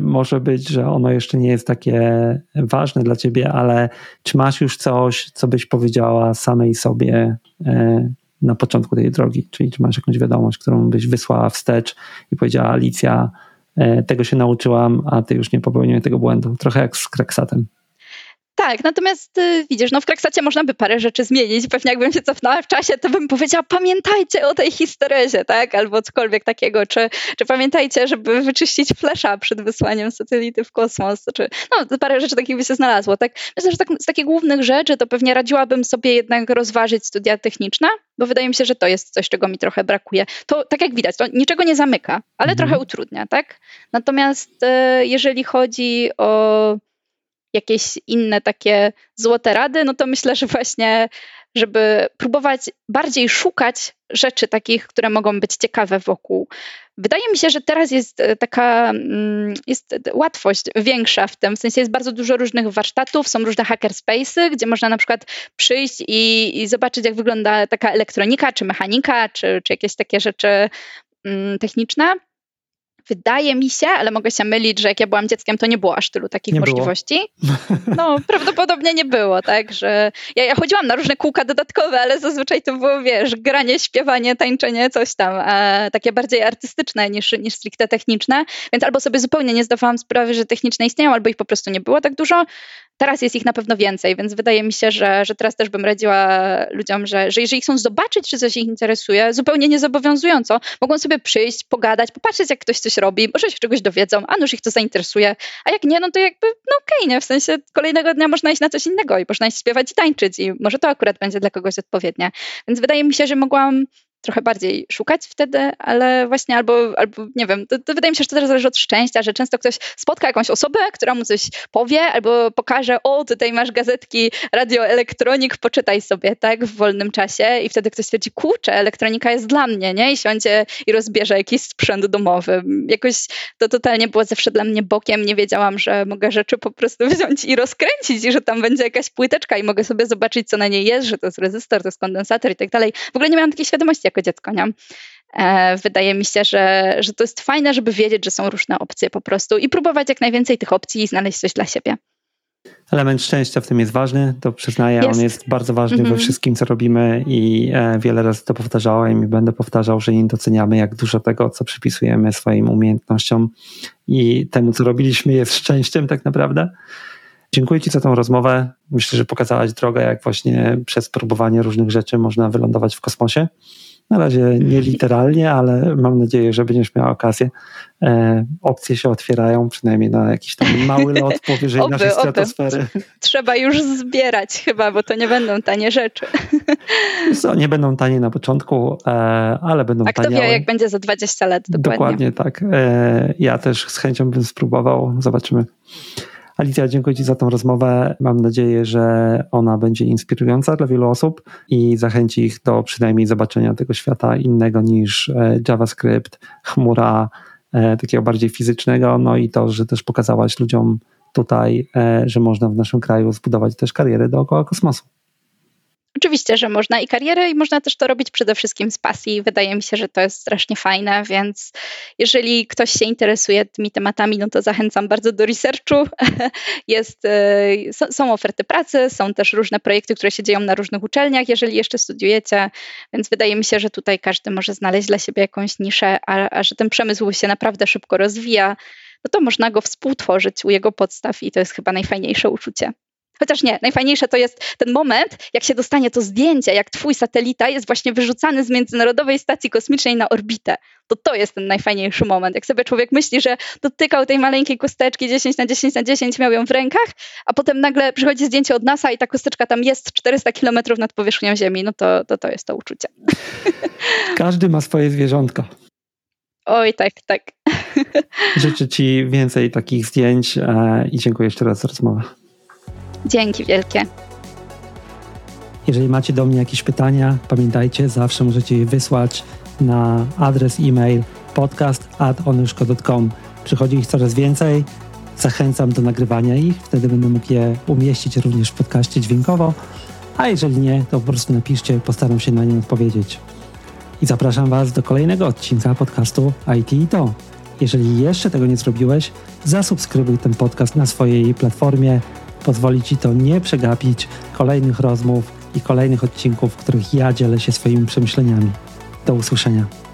może być, że ono jeszcze nie jest takie ważne dla ciebie, ale czy masz już coś, co byś powiedziała samej sobie na początku tej drogi? Czyli czy masz jakąś wiadomość, którą byś wysłała wstecz i powiedziała: Alicja, tego się nauczyłam, a ty już nie popełniłeś tego błędu. Trochę jak z Kraksatem. Tak, natomiast widzisz, w Kraksacie można by parę rzeczy zmienić. Pewnie jakbym się cofnęła w czasie, to bym powiedziała: pamiętajcie o tej histerezie, tak? Albo cokolwiek takiego, czy pamiętajcie, żeby wyczyścić flesza przed wysłaniem satelity w kosmos, czy parę rzeczy takich by się znalazło, tak? Myślę, że z takich głównych rzeczy to pewnie radziłabym sobie jednak rozważyć studia techniczne, bo wydaje mi się, że to jest coś, czego mi trochę brakuje. To, tak jak widać, to niczego nie zamyka, ale trochę utrudnia, tak? Natomiast jeżeli chodzi o jakieś inne takie złote rady, to myślę, że właśnie, żeby próbować bardziej szukać rzeczy takich, które mogą być ciekawe wokół. Wydaje mi się, że teraz jest taka łatwość większa w tym, w sensie jest bardzo dużo różnych warsztatów, są różne hackerspace'y, gdzie można na przykład przyjść i zobaczyć, jak wygląda taka elektronika, czy mechanika, czy jakieś takie rzeczy techniczne. Wydaje mi się, ale mogę się mylić, że jak ja byłam dzieckiem, to nie było aż tylu takich możliwości. Prawdopodobnie nie było, tak, że ja chodziłam na różne kółka dodatkowe, ale zazwyczaj to było, granie, śpiewanie, tańczenie, coś tam, takie bardziej artystyczne niż stricte techniczne, więc albo sobie zupełnie nie zdawałam sprawy, że techniczne istnieją, albo ich po prostu nie było tak dużo. Teraz jest ich na pewno więcej, więc wydaje mi się, że teraz też bym radziła ludziom, że jeżeli chcą zobaczyć, czy coś ich interesuje, zupełnie niezobowiązująco, mogą sobie przyjść, pogadać, popatrzeć, jak ktoś coś robi, może się czegoś dowiedzą, a nuż ich to zainteresuje, a jak nie, to jakby, okej, nie? W sensie kolejnego dnia można iść na coś innego i można iść śpiewać i tańczyć i może to akurat będzie dla kogoś odpowiednie. Więc wydaje mi się, że mogłam trochę bardziej szukać wtedy, ale właśnie albo nie wiem, to wydaje mi się, że to też zależy od szczęścia, że często ktoś spotka jakąś osobę, która mu coś powie albo pokaże: o, tutaj masz gazetki Radio Elektronik, poczytaj sobie, tak, w wolnym czasie, i wtedy ktoś stwierdzi: kurczę, elektronika jest dla mnie, nie? I siądzie i rozbierze jakiś sprzęt domowy. Jakoś to totalnie było zawsze dla mnie bokiem, nie wiedziałam, że mogę rzeczy po prostu wziąć i rozkręcić i że tam będzie jakaś płyteczka i mogę sobie zobaczyć, co na niej jest, że to jest rezystor, to jest kondensator i tak dalej. W ogóle nie miałam takiej świadomości jako dziecko, nie? Wydaje mi się, że to jest fajne, żeby wiedzieć, że są różne opcje po prostu i próbować jak najwięcej tych opcji i znaleźć coś dla siebie. Element szczęścia w tym jest ważny, to przyznaję, on jest bardzo ważny we wszystkim, co robimy, i wiele razy to powtarzałem i będę powtarzał, że nie doceniamy, jak dużo tego, co przypisujemy swoim umiejętnościom i temu, co robiliśmy, jest szczęściem tak naprawdę. Dziękuję ci za tą rozmowę. Myślę, że pokazałaś drogę, jak właśnie przez próbowanie różnych rzeczy można wylądować w kosmosie. Na razie nie literalnie, ale mam nadzieję, że będziesz miała okazję. Opcje się otwierają, przynajmniej na jakiś tam mały lot powyżej naszej stratosfery. Trzeba już zbierać chyba, bo to nie będą tanie rzeczy. Nie będą tanie na początku, ale będą tanie. A kto wie, jak będzie za 20 lat dokładnie. Dokładnie tak. Ja też z chęcią bym spróbował. Zobaczymy. Alicja, dziękuję ci za tą rozmowę. Mam nadzieję, że ona będzie inspirująca dla wielu osób i zachęci ich do przynajmniej zobaczenia tego świata innego niż JavaScript, chmura, takiego bardziej fizycznego. I to, że też pokazałaś ludziom tutaj, że można w naszym kraju zbudować też karierę dookoła kosmosu. Oczywiście, że można i karierę, i można też to robić przede wszystkim z pasji. Wydaje mi się, że to jest strasznie fajne, więc jeżeli ktoś się interesuje tymi tematami, to zachęcam bardzo do researchu. Są oferty pracy, są też różne projekty, które się dzieją na różnych uczelniach, jeżeli jeszcze studiujecie, więc wydaje mi się, że tutaj każdy może znaleźć dla siebie jakąś niszę, a że ten przemysł się naprawdę szybko rozwija, to można go współtworzyć u jego podstaw i to jest chyba najfajniejsze uczucie. Chociaż nie, najfajniejsze to jest ten moment, jak się dostanie to zdjęcie, jak twój satelita jest właśnie wyrzucany z Międzynarodowej Stacji Kosmicznej na orbitę. To jest ten najfajniejszy moment. Jak sobie człowiek myśli, że dotykał tej maleńkiej kosteczki 10x10x10, miał ją w rękach, a potem nagle przychodzi zdjęcie od NASA i ta kosteczka tam jest 400 km nad powierzchnią Ziemi. No to jest to uczucie. Każdy ma swoje zwierzątko. Oj, tak. Życzę ci więcej takich zdjęć i dziękuję jeszcze raz za rozmowę. Dzięki wielkie. Jeżeli macie do mnie jakieś pytania, pamiętajcie, zawsze możecie je wysłać na adres e-mail podcast@onyszko.com. Przychodzi ich coraz więcej. Zachęcam do nagrywania ich. Wtedy będę mógł je umieścić również w podcaście dźwiękowo. A jeżeli nie, to po prostu napiszcie. Postaram się na nie odpowiedzieć. I zapraszam Was do kolejnego odcinka podcastu IT i to. Jeżeli jeszcze tego nie zrobiłeś, zasubskrybuj ten podcast na swojej platformie. Pozwoli Ci to nie przegapić kolejnych rozmów i kolejnych odcinków, w których ja dzielę się swoimi przemyśleniami. Do usłyszenia.